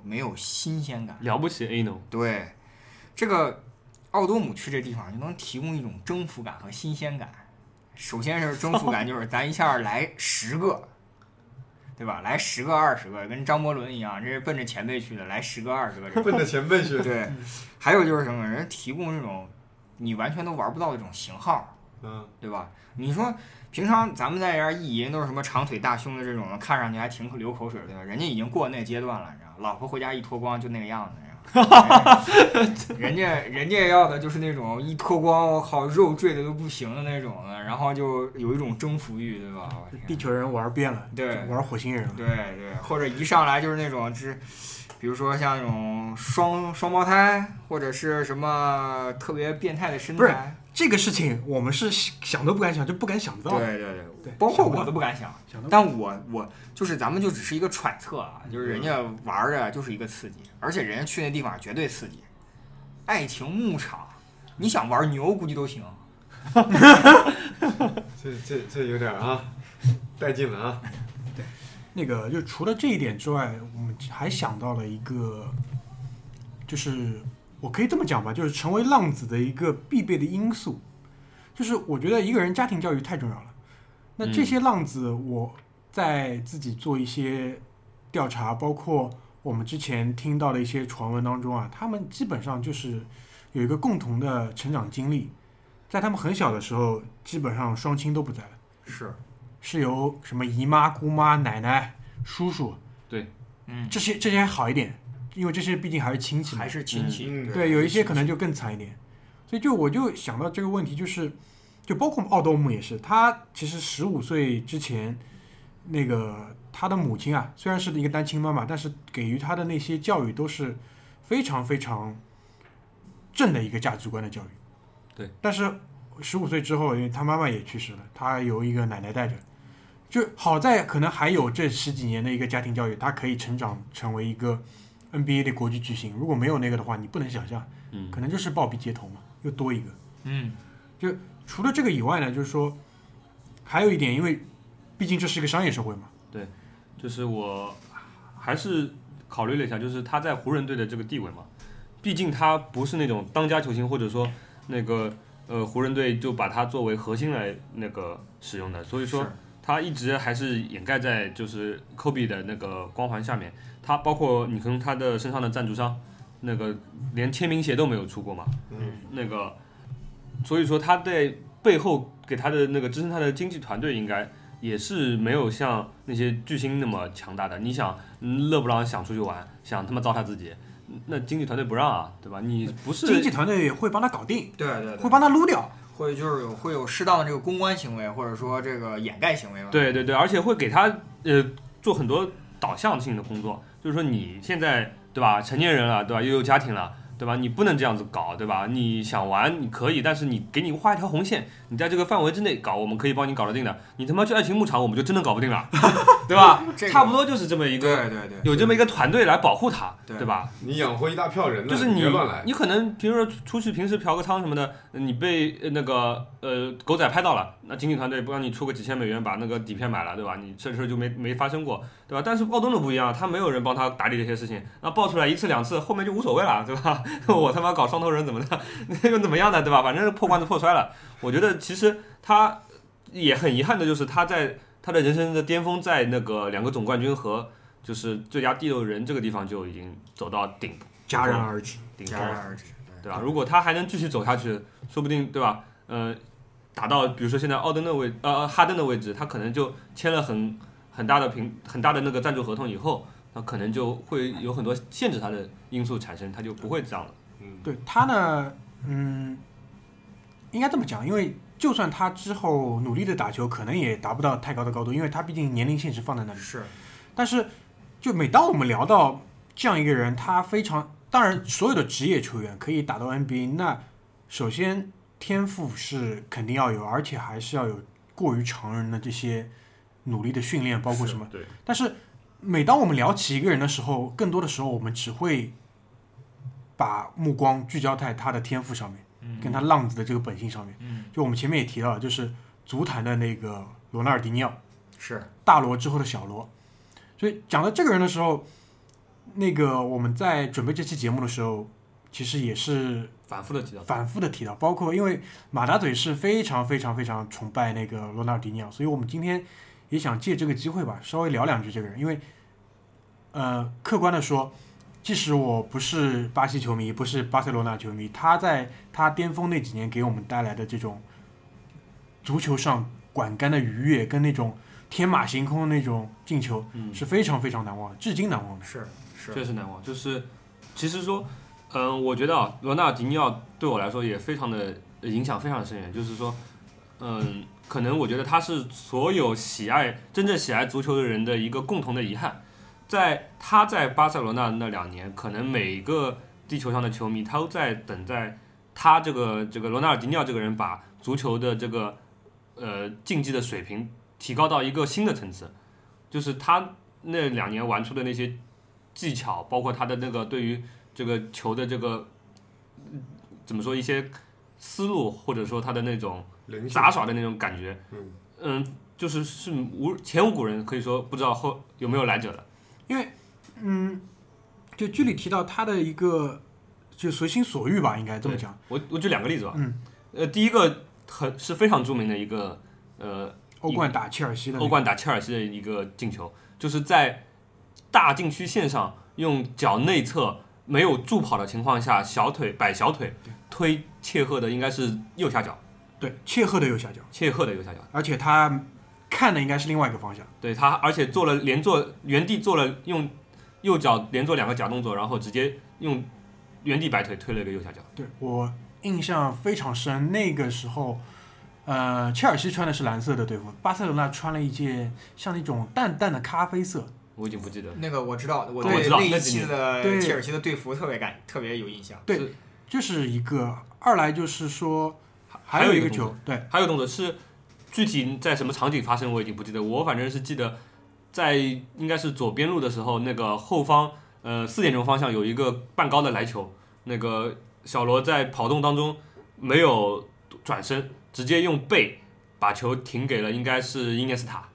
没有新鲜感，了不起 A 呢？对，这个奥多姆去这地方就能提供一种征服感和新鲜感。首先是征服感，就是咱一下来10个，对吧？来10个20个，跟张伯伦一样，这是奔着前辈去的，来10个20个，奔着前辈去。对，还有就是什么人提供这种你完全都玩不到的这种型号，对吧？你说平常咱们在这儿意淫都是什么长腿大胸的这种，看上去还挺流口水，对吧？人家已经过那阶段了，你知道，老婆回家一脱光就那个样子。人家要的就是那种一脱光，我靠，肉坠的都不行的那种的，然后就有一种征服欲，对吧？地球人玩遍了，对，玩火星人了，对对，或者一上来就是那种，比如说像那种双胞胎，或者是什么特别变态的身材。不是这个事情，我们是想都不敢想，就不敢想得到。对对对，包括我都不敢想。但我就是咱们就只是一个揣测啊，就是人家玩的就是一个刺激，而且人家去那地方绝对刺激。爱情牧场，你想玩牛估计都行。这有点带劲了啊。对，那个就除了这一点之外，我们还想到了一个，就是。我可以这么讲吧，就是成为浪子的一个必备的因素，就是我觉得一个人家庭教育太重要了。那这些浪子，我在自己做一些调查，包括我们之前听到的一些传闻当中啊，他们基本上就是有一个共同的成长经历，在他们很小的时候，基本上双亲都不在了，是由什么姨妈、姑妈、奶奶、叔叔，对，这些还好一点。因为这些毕竟还是亲戚，对，有一些可能就更惨一点，所以我就想到这个问题，就包括奥多姆也是，他其实15岁之前，那个他的母亲啊，虽然是一个单亲妈妈，但是给予他的那些教育都是非常非常正的一个价值观的教育。对，但是15岁之后，因为他妈妈也去世了，他由一个奶奶带着，就好在可能还有这10几年的一个家庭教育，他可以成长成为一个。NBA 的国际巨星，如果没有那个的话，你不能想象，可能就是暴毙街头嘛，又多一个，就除了这个以外呢，就是说，还有一点，因为毕竟这是一个商业社会嘛，对，就是我还是考虑了一下，就是他在湖人队的这个地位嘛，毕竟他不是那种当家球星，或者说那个湖人队就把他作为核心来那个使用的，所以说他一直还是掩盖在就是科比的那个光环下面。他包括你从他的身上的赞助商，那个连签名鞋都没有出过嘛，那个，所以说他在背后给他的那个支撑他的经济团队应该也是没有像那些巨星那么强大的。你想，勒布朗想出去玩，想他妈糟蹋自己，那经济团队不让啊，对吧？你不是经济团队会帮他搞定，对对对，会帮他撸掉。会就是会有适当的这个公关行为，或者说这个掩盖行为吧。对对对，而且会给他做很多导向性的工作，就是说你现在对吧，成年人了对吧，又有家庭了对吧，你不能这样子搞对吧？你想玩你可以，但是你给你画一条红线，你在这个范围之内搞，我们可以帮你搞得定的。你他妈去爱情牧场，我们就真的搞不定了，对吧？差不多就是这么一个，对对对，有这么一个团队来保护他，对吧？你养活一大票人了，就是你别乱来。你可能比如说出去平时嫖个娼什么的，你被那个狗仔拍到了，那经纪团队不让你出个几千美元把那个底片买了，对吧？你这事就没发生过，对吧？但是奥多姆不一样，他没有人帮他打理这些事情，那爆出来1次2次，后面就无所谓了，对吧？我他妈搞双头人怎么的，那又怎么样的，对吧？反正破罐子破摔了。我觉得其实他也很遗憾的，就是他在他的人生的巅峰，在那个2个总冠军和就是最佳第6人这个地方就已经走到顶，戛然而止。对吧？如果他还能继续走下去，说不定对吧？打到比如说现在奥登的位哈登的位置，他可能就签了很大的那个赞助合同以后，那可能就会有很多限制他的因素产生，他就不会这样了。对他呢，应该这么讲，因为就算他之后努力的打球，可能也达不到太高的高度，因为他毕竟年龄限制放在那里。是，但是就每当我们聊到这样一个人，他非常当然，所有的职业球员可以打到 NBA， 那首先天赋是肯定要有，而且还是要有过于常人的这些努力的训练，包括什么。对。但是每当我们聊起一个人的时候，更多的时候我们只会把目光聚焦在他的天赋上面，跟他浪子的这个本性上面。就我们前面也提到了，就是足坛的那个罗纳尔迪尼奥，是大罗之后的小罗。所以讲到这个人的时候，那个我们在准备这期节目的时候，其实也是反复的提到，包括因为马大嘴是非常非常非常崇拜那个罗纳尔迪尼奥，所以我们今天也想借这个机会吧，稍微聊两句这个人。因为客观的说，即使我不是巴西球迷，不是巴塞罗那球迷，他在他巅峰那几年给我们带来的这种足球上管杆的愉悦跟那种天马行空的那种进球，是非常非常难忘的，至今难忘的。是确实难忘。就是其实说我觉得啊，罗纳尔迪尼奥对我来说也非常的影响非常深远。就是说可能我觉得他是所有真正喜爱足球的人的一个共同的遗憾。他在巴塞罗那那2年，可能每个地球上的球迷他都在等在他这个罗纳尔迪尼奥这个人把足球的这个竞技的水平提高到一个新的层次。就是他那2年玩出的那些技巧，包括他的那个对于这个球的这个怎么说一些思路，或者说他的那种杂耍的那种感觉，就是前无古人，可以说不知道后有没有来者了。因为就具体提到他的一个就随心所欲吧，应该这么讲。我举2个例子吧。第一个是非常著名的一个欧冠打切尔西的一个进球，就是在大禁区线上用脚内侧没有助跑的情况下，摆小腿推切赫的应该是右下角。对，切赫的右下角，而且他看的应该是另外一个方向。对，他而且原地做了用右脚连做2个假动作，然后直接用原地摆腿推了一个右下角。对，我印象非常深。那个时候切尔西穿的是蓝色的队服，巴塞罗那穿了一件像那种淡淡的咖啡色。我已经不记得那个，我知道，我对那一期的切尔西的队服特别有印象。对，就是一个。二来就是说还有一个球，对，还有动作是具体在什么场景发生我已经不记得，我反正是记得在应该是左边路的时候，那个后方4点钟方向有一个半高的来球，那个小罗在跑动当中没有转身，直接用背把球停给了应该是伊涅斯塔。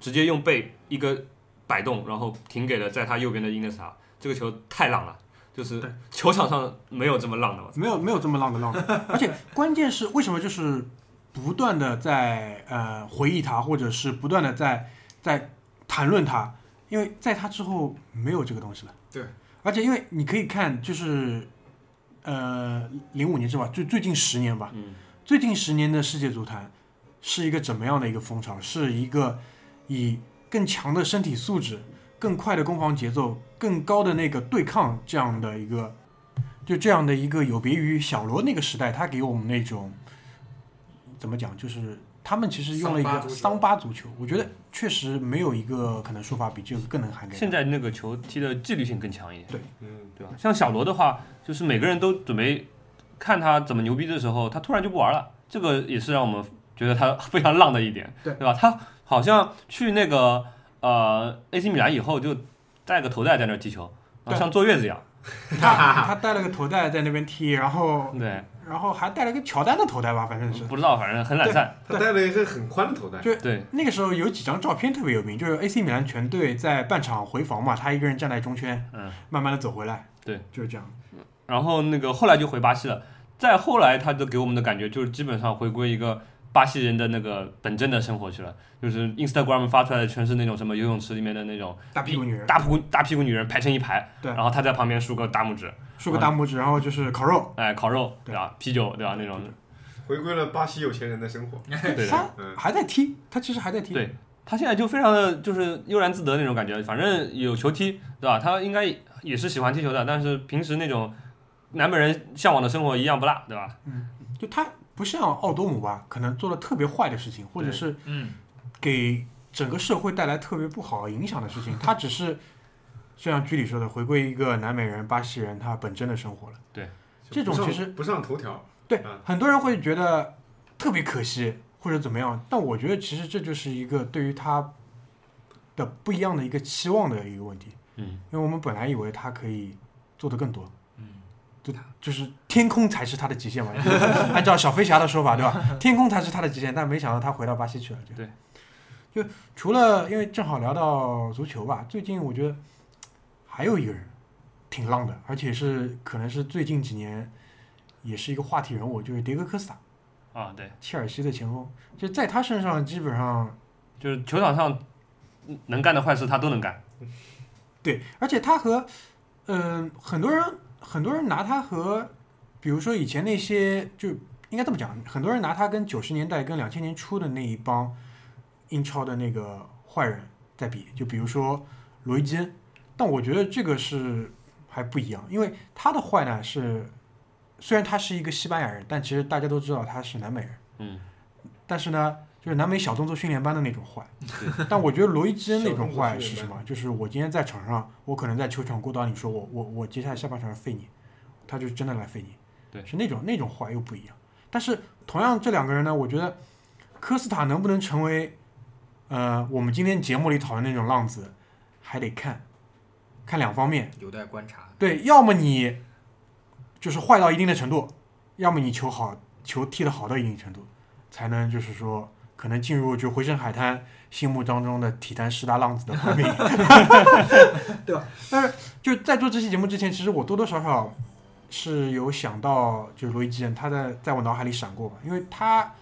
直接用背一个摆动，然后停给了在他右边的伊涅斯塔。这个球太浪了，就是球场上没有这么浪的，没有这么浪的。而且关键是为什么就是不断的在回忆他，或者是不断的在谈论他，因为在他之后没有这个东西了。对，而且因为你可以看，就是05年是吧？最近10年吧，最近10年的世界足坛是一个怎么样的一个风潮？是一个以更强的身体素质、更快的攻防节奏、更高的那个对抗这样的一个有别于小罗那个时代，他给我们那种怎么讲，就是他们其实用了一个桑巴足球。我觉得确实没有一个可能说法比这个更能涵盖。现在那个球踢的纪律性更强一点。对，对吧？像小罗的话，就是每个人都准备看他怎么牛逼的时候，他突然就不玩了，这个也是让我们觉得他非常浪的一点。对吧？他好像去那个AC 米兰以后就带个头带在那踢球，然后像坐月子一样。他带了个头带在那边踢，然后对，然后还带了个乔丹的头带吧，反正是不知道，反正很懒散。他带了一个很宽的头带。对，那个时候有几张照片特别有名，就是 AC 米兰全队在半场回防嘛，他一个人站在中圈，慢慢的走回来。对，就是这样。然后那个后来就回巴西了，再后来他就给我们的感觉就是基本上回归一个巴西人的那个本真的生活去了，就是 Instagram 发出来的全是那种什么游泳池里面的那种大屁股女人，大屁股女人排成一排，对，然后他在旁边竖个大拇指，然后就是烤肉，哎，烤肉，对吧？啤酒，对吧？那种回归了巴西有钱人的生活。对，他还在踢，他其实还在踢，对，他现在就非常的就是悠然自得那种感觉，反正有球踢，对吧？他应该也是喜欢踢球的，但是平时那种南美人向往的生活一样不落，对吧？嗯，就他。不像奥多姆吧，可能做了特别坏的事情，或者是给整个社会带来特别不好影响的事情。他只是就像居里说的，回归一个南美人、巴西人他本真的生活了。对，这种其实不上头条。对，很多人会觉得特别可惜或者怎么样，但我觉得其实这就是一个对于他的不一样的一个期望的一个问题。嗯，因为我们本来以为他可以做得更多。就是天空才是他的极限嘛，按照小飞侠的说法，对吧？天空才是他的极限，但没想到他回到巴西去了。对，就除了因为正好聊到足球吧，最近我觉得还有一个人挺浪的，而且是可能是最近几年也是一个话题人物，就是迭戈·科斯塔啊，对，切尔西的前锋，就在他身上基本上就是球场上能干的坏事他都能干。对，而且他和很多人拿他和比如说以前那些，就应该这么讲，很多人拿他跟90年代跟2000年初的那一帮英超的那个坏人在比，就比如说罗伊基恩，但我觉得这个是还不一样，因为他的坏呢是虽然他是一个西班牙人，但其实大家都知道他是南美人，但是呢就是南美小动作训练班的那种坏，但我觉得罗伊基恩那种坏是什么？就是我今天在场上，我可能在球场过道，你说我接下来下半场废你，他就真的来废你，对，是那种坏又不一样。但是同样这两个人呢，我觉得科斯塔能不能成为我们今天节目里讨论那种浪子，还得看两方面，有待观察。对，要么你就是坏到一定的程度，要么你球踢得好到一定程度，才能就是说。可能进入就回声海滩心目当中的体坛十大浪子的排名，对吧？但是就在做这期节目之前，其实我多多少少是有想到，就是罗伊基恩，他在我脑海里闪过吧，因为他，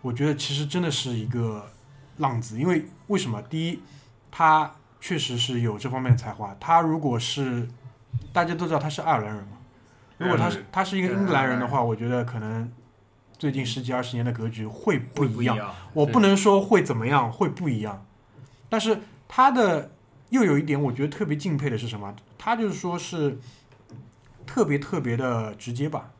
我觉得其实真的是一个浪子，因为什么？第一，他确实是有这方面的才华，他如果是大家都知道他是爱尔兰人嘛，如果他是一个英格兰人的话，我觉得可能。最近10几20年的格局会不一样，我不能说会怎么样，会不一样。但是他的又有一点，我觉得特别敬佩的是什么？他就是说是特别特别的直接吧，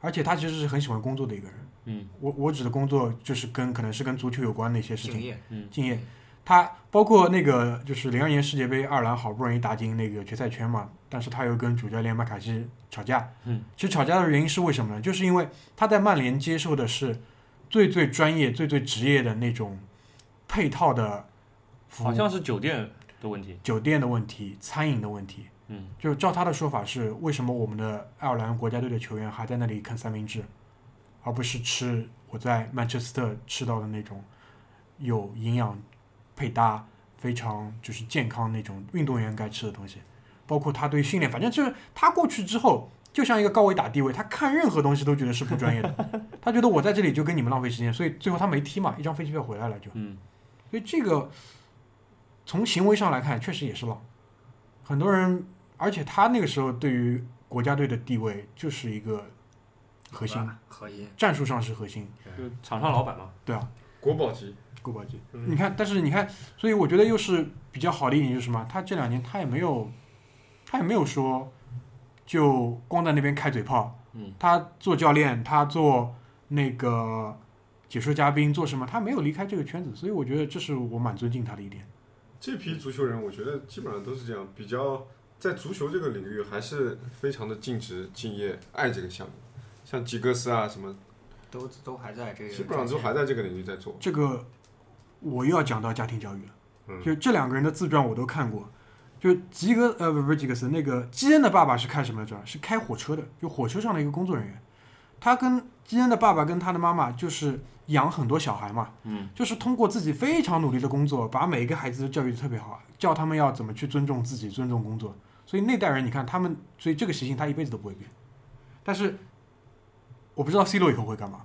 而且他其实是很喜欢工作的一个人。嗯，我指的工作就是可能是跟足球有关的一些事情。敬业。他包括那个就是2002年世界杯，爱尔兰好不容易打进那个决赛圈嘛，但是他又跟主教练麦卡锡吵架。其实吵架的原因是为什么呢？就是因为他在曼联接受的是最最专业、最最职业的那种配套的服务，好像是酒店的问题、餐饮的问题。就照他的说法是，为什么我们的爱尔兰国家队的球员还在那里啃三明治，而不是吃我在曼彻斯特吃到的那种有营养。配搭非常就是健康那种运动员该吃的东西，包括他对训练，反正就是他过去之后就像一个高位打低位，他看任何东西都觉得是不专业的，他觉得我在这里就跟你们浪费时间，所以最后他没踢嘛，一张飞机票回来了就。所以这个从行为上来看确实也是浪，很多人，而且他那个时候对于国家队的地位就是一个核心，战术上是核心，就场上老板嘛，对啊，国宝级。你看，但是你看，所以我觉得又是比较好的一点就是什么？他这2年他也没有说就光在那边开嘴炮。他做教练，他做那个解说嘉宾，做什么？他没有离开这个圈子，所以我觉得这是我蛮尊敬他的一点。这批足球人，我觉得基本上都是这样，比较在足球这个领域还是非常的尽职敬业，爱这个项目，像吉格斯啊什么。都还在这个，基本上都还在这个领域在做。这个我又要讲到家庭教育了。就这两个人的自传我都看过。就不是吉格斯，那个基恩的爸爸是开什么的？是开火车的，就火车上的一个工作人员。他跟基恩的爸爸跟他的妈妈就是养很多小孩嘛。就是通过自己非常努力的工作，把每一个孩子教育得特别好，教他们要怎么去尊重自己、尊重工作。所以那代人，你看他们，所以这个习性他一辈子都不会变。但是。我不知道 C 罗以后会干嘛，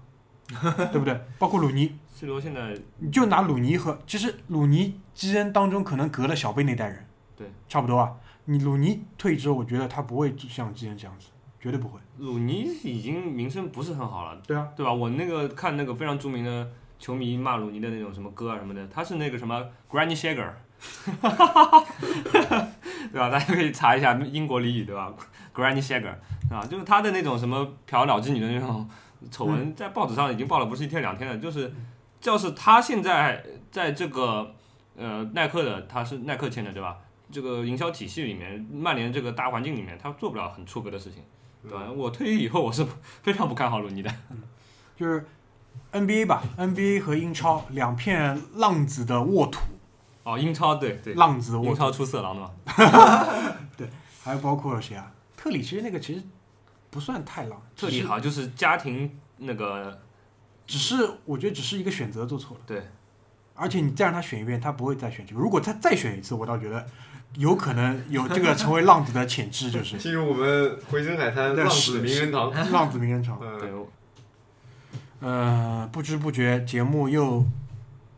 对不对？包括鲁尼，C 罗现在你就拿鲁尼和，其实鲁尼、基恩当中可能隔了小贝那代人，对，差不多啊。你鲁尼退役之后，我觉得他不会像基恩这样子，绝对不会。鲁尼已经名声不是很好了，对啊，对吧？我那个看那个非常著名的球迷骂鲁尼的那种什么歌啊什么的，他是那个什么 Granny Shaker， 对吧？大家可以查一下英国俚语，对吧 ？Granny Shaker 啊，就是他的那种什么嫖老妓女的那种丑闻，在报纸上已经报了不是一天两天了，就是。就是他现在在这个耐克的，他是耐克签的对吧？这个营销体系里面，曼联这个大环境里面，他做不了很出格的事情，对吧？我退役以后，我是非常不看好鲁尼的。就是 NBA 吧 ，NBA 和英超两片浪子的沃土。哦，英超对对，浪子的沃土，英超出色狼的嘛。对，还有包括谁啊？特里其实那个其实不算太浪，特里好就是家庭那个。只是我觉得只是一个选择做错了，对，而且你再让他选一遍，他不会再选这个。如果他再选一次，我倒觉得有可能有这个成为浪子的潜质，就是进入我们回声海滩浪子名人堂，浪子名人堂。对，不知不觉节目又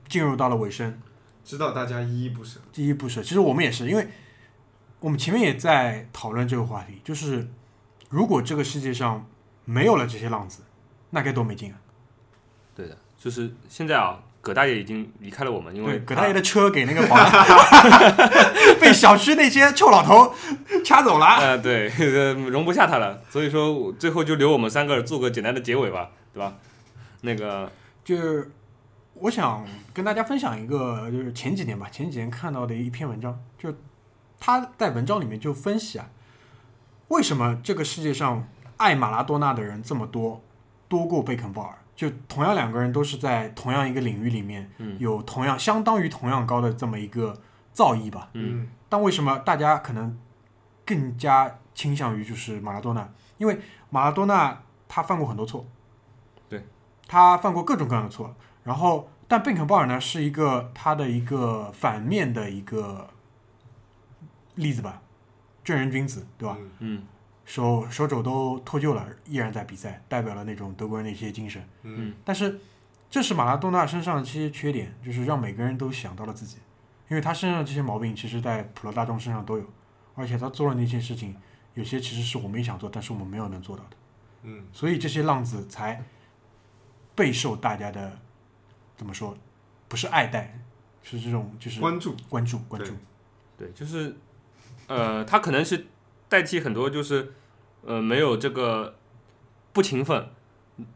进入到了尾声，知道大家依依不舍，依依不舍。其实我们也是，因为我们前面也在讨论这个话题，就是如果这个世界上没有了这些浪子，那该多没劲啊！对的，就是现在啊，葛大爷已经离开了我们，因为葛大爷的车给那个保安被小区那些臭老头掐走了，对，容不下他了，所以说最后就留我们三个做个简单的结尾吧，对吧？那个就是我想跟大家分享一个，就是前几年看到的一篇文章，就他在文章里面就分析啊，为什么这个世界上爱马拉多纳的人这么多，多过贝肯鲍尔。就同样两个人都是在同样一个领域里面，有同样相当于同样高的这么一个造诣吧。但为什么大家可能更加倾向于就是马拉多纳？因为马拉多纳他犯过很多错，对，他犯过各种各样的错。然后，但贝肯鲍尔呢是一个他的一个反面的一个例子吧，正人君子，对吧？手肘都脱臼了，依然在比赛，代表了那种德国人的一些精神。但是这是马拉多纳身上的这些缺点，就是让每个人都想到了自己，因为他身上这些毛病，其实在普罗大众身上都有，而且他做了那些事情，有些其实是我们也想做，但是我们没有能做到的。所以这些浪子才备受大家的怎么说，不是爱戴，是这种就是关注，对，就是他可能是代替很多就是。没有这个不勤奋，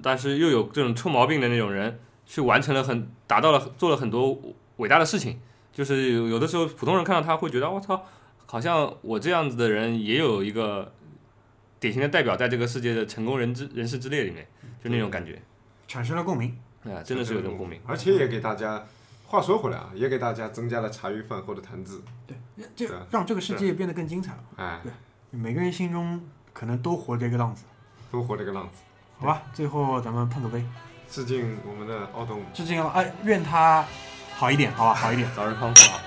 但是又有这种臭毛病的那种人，去完成了做了很多伟大的事情。就是有的时候普通人看到他会觉得，我操，好像我这样子的人也有一个典型的代表在这个世界的成功人士之列里面，就那种感觉，产生了共鸣。真的是有这种共鸣，而且也给大家，话说回来啊，也给大家增加了茶余饭后的谈资。对，这让这个世界变得更精彩了。对，每个人心中。可能都活着一个浪子，好吧，最后咱们碰个杯，致敬我们的奥董，致敬了，愿他好一点，好吧，好一点，早日康复啊！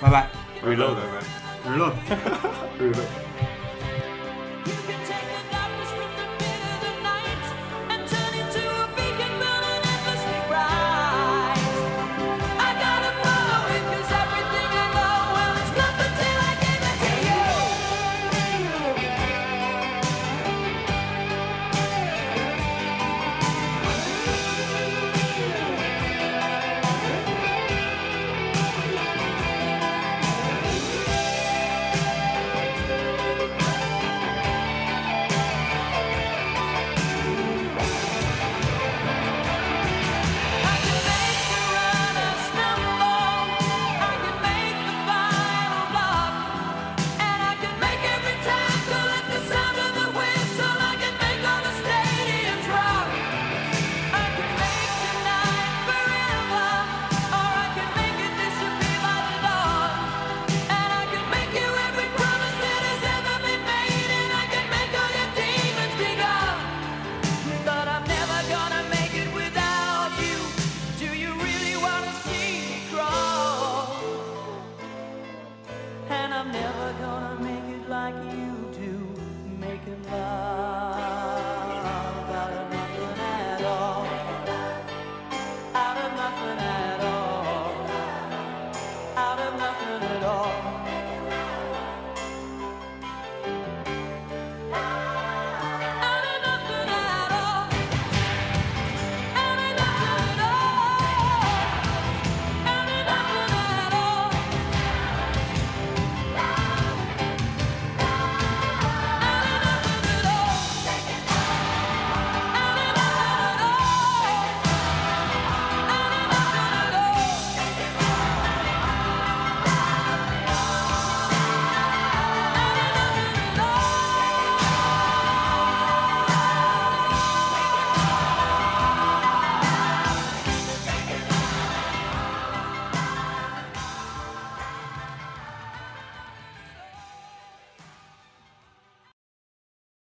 拜拜 ，Reload。Like you.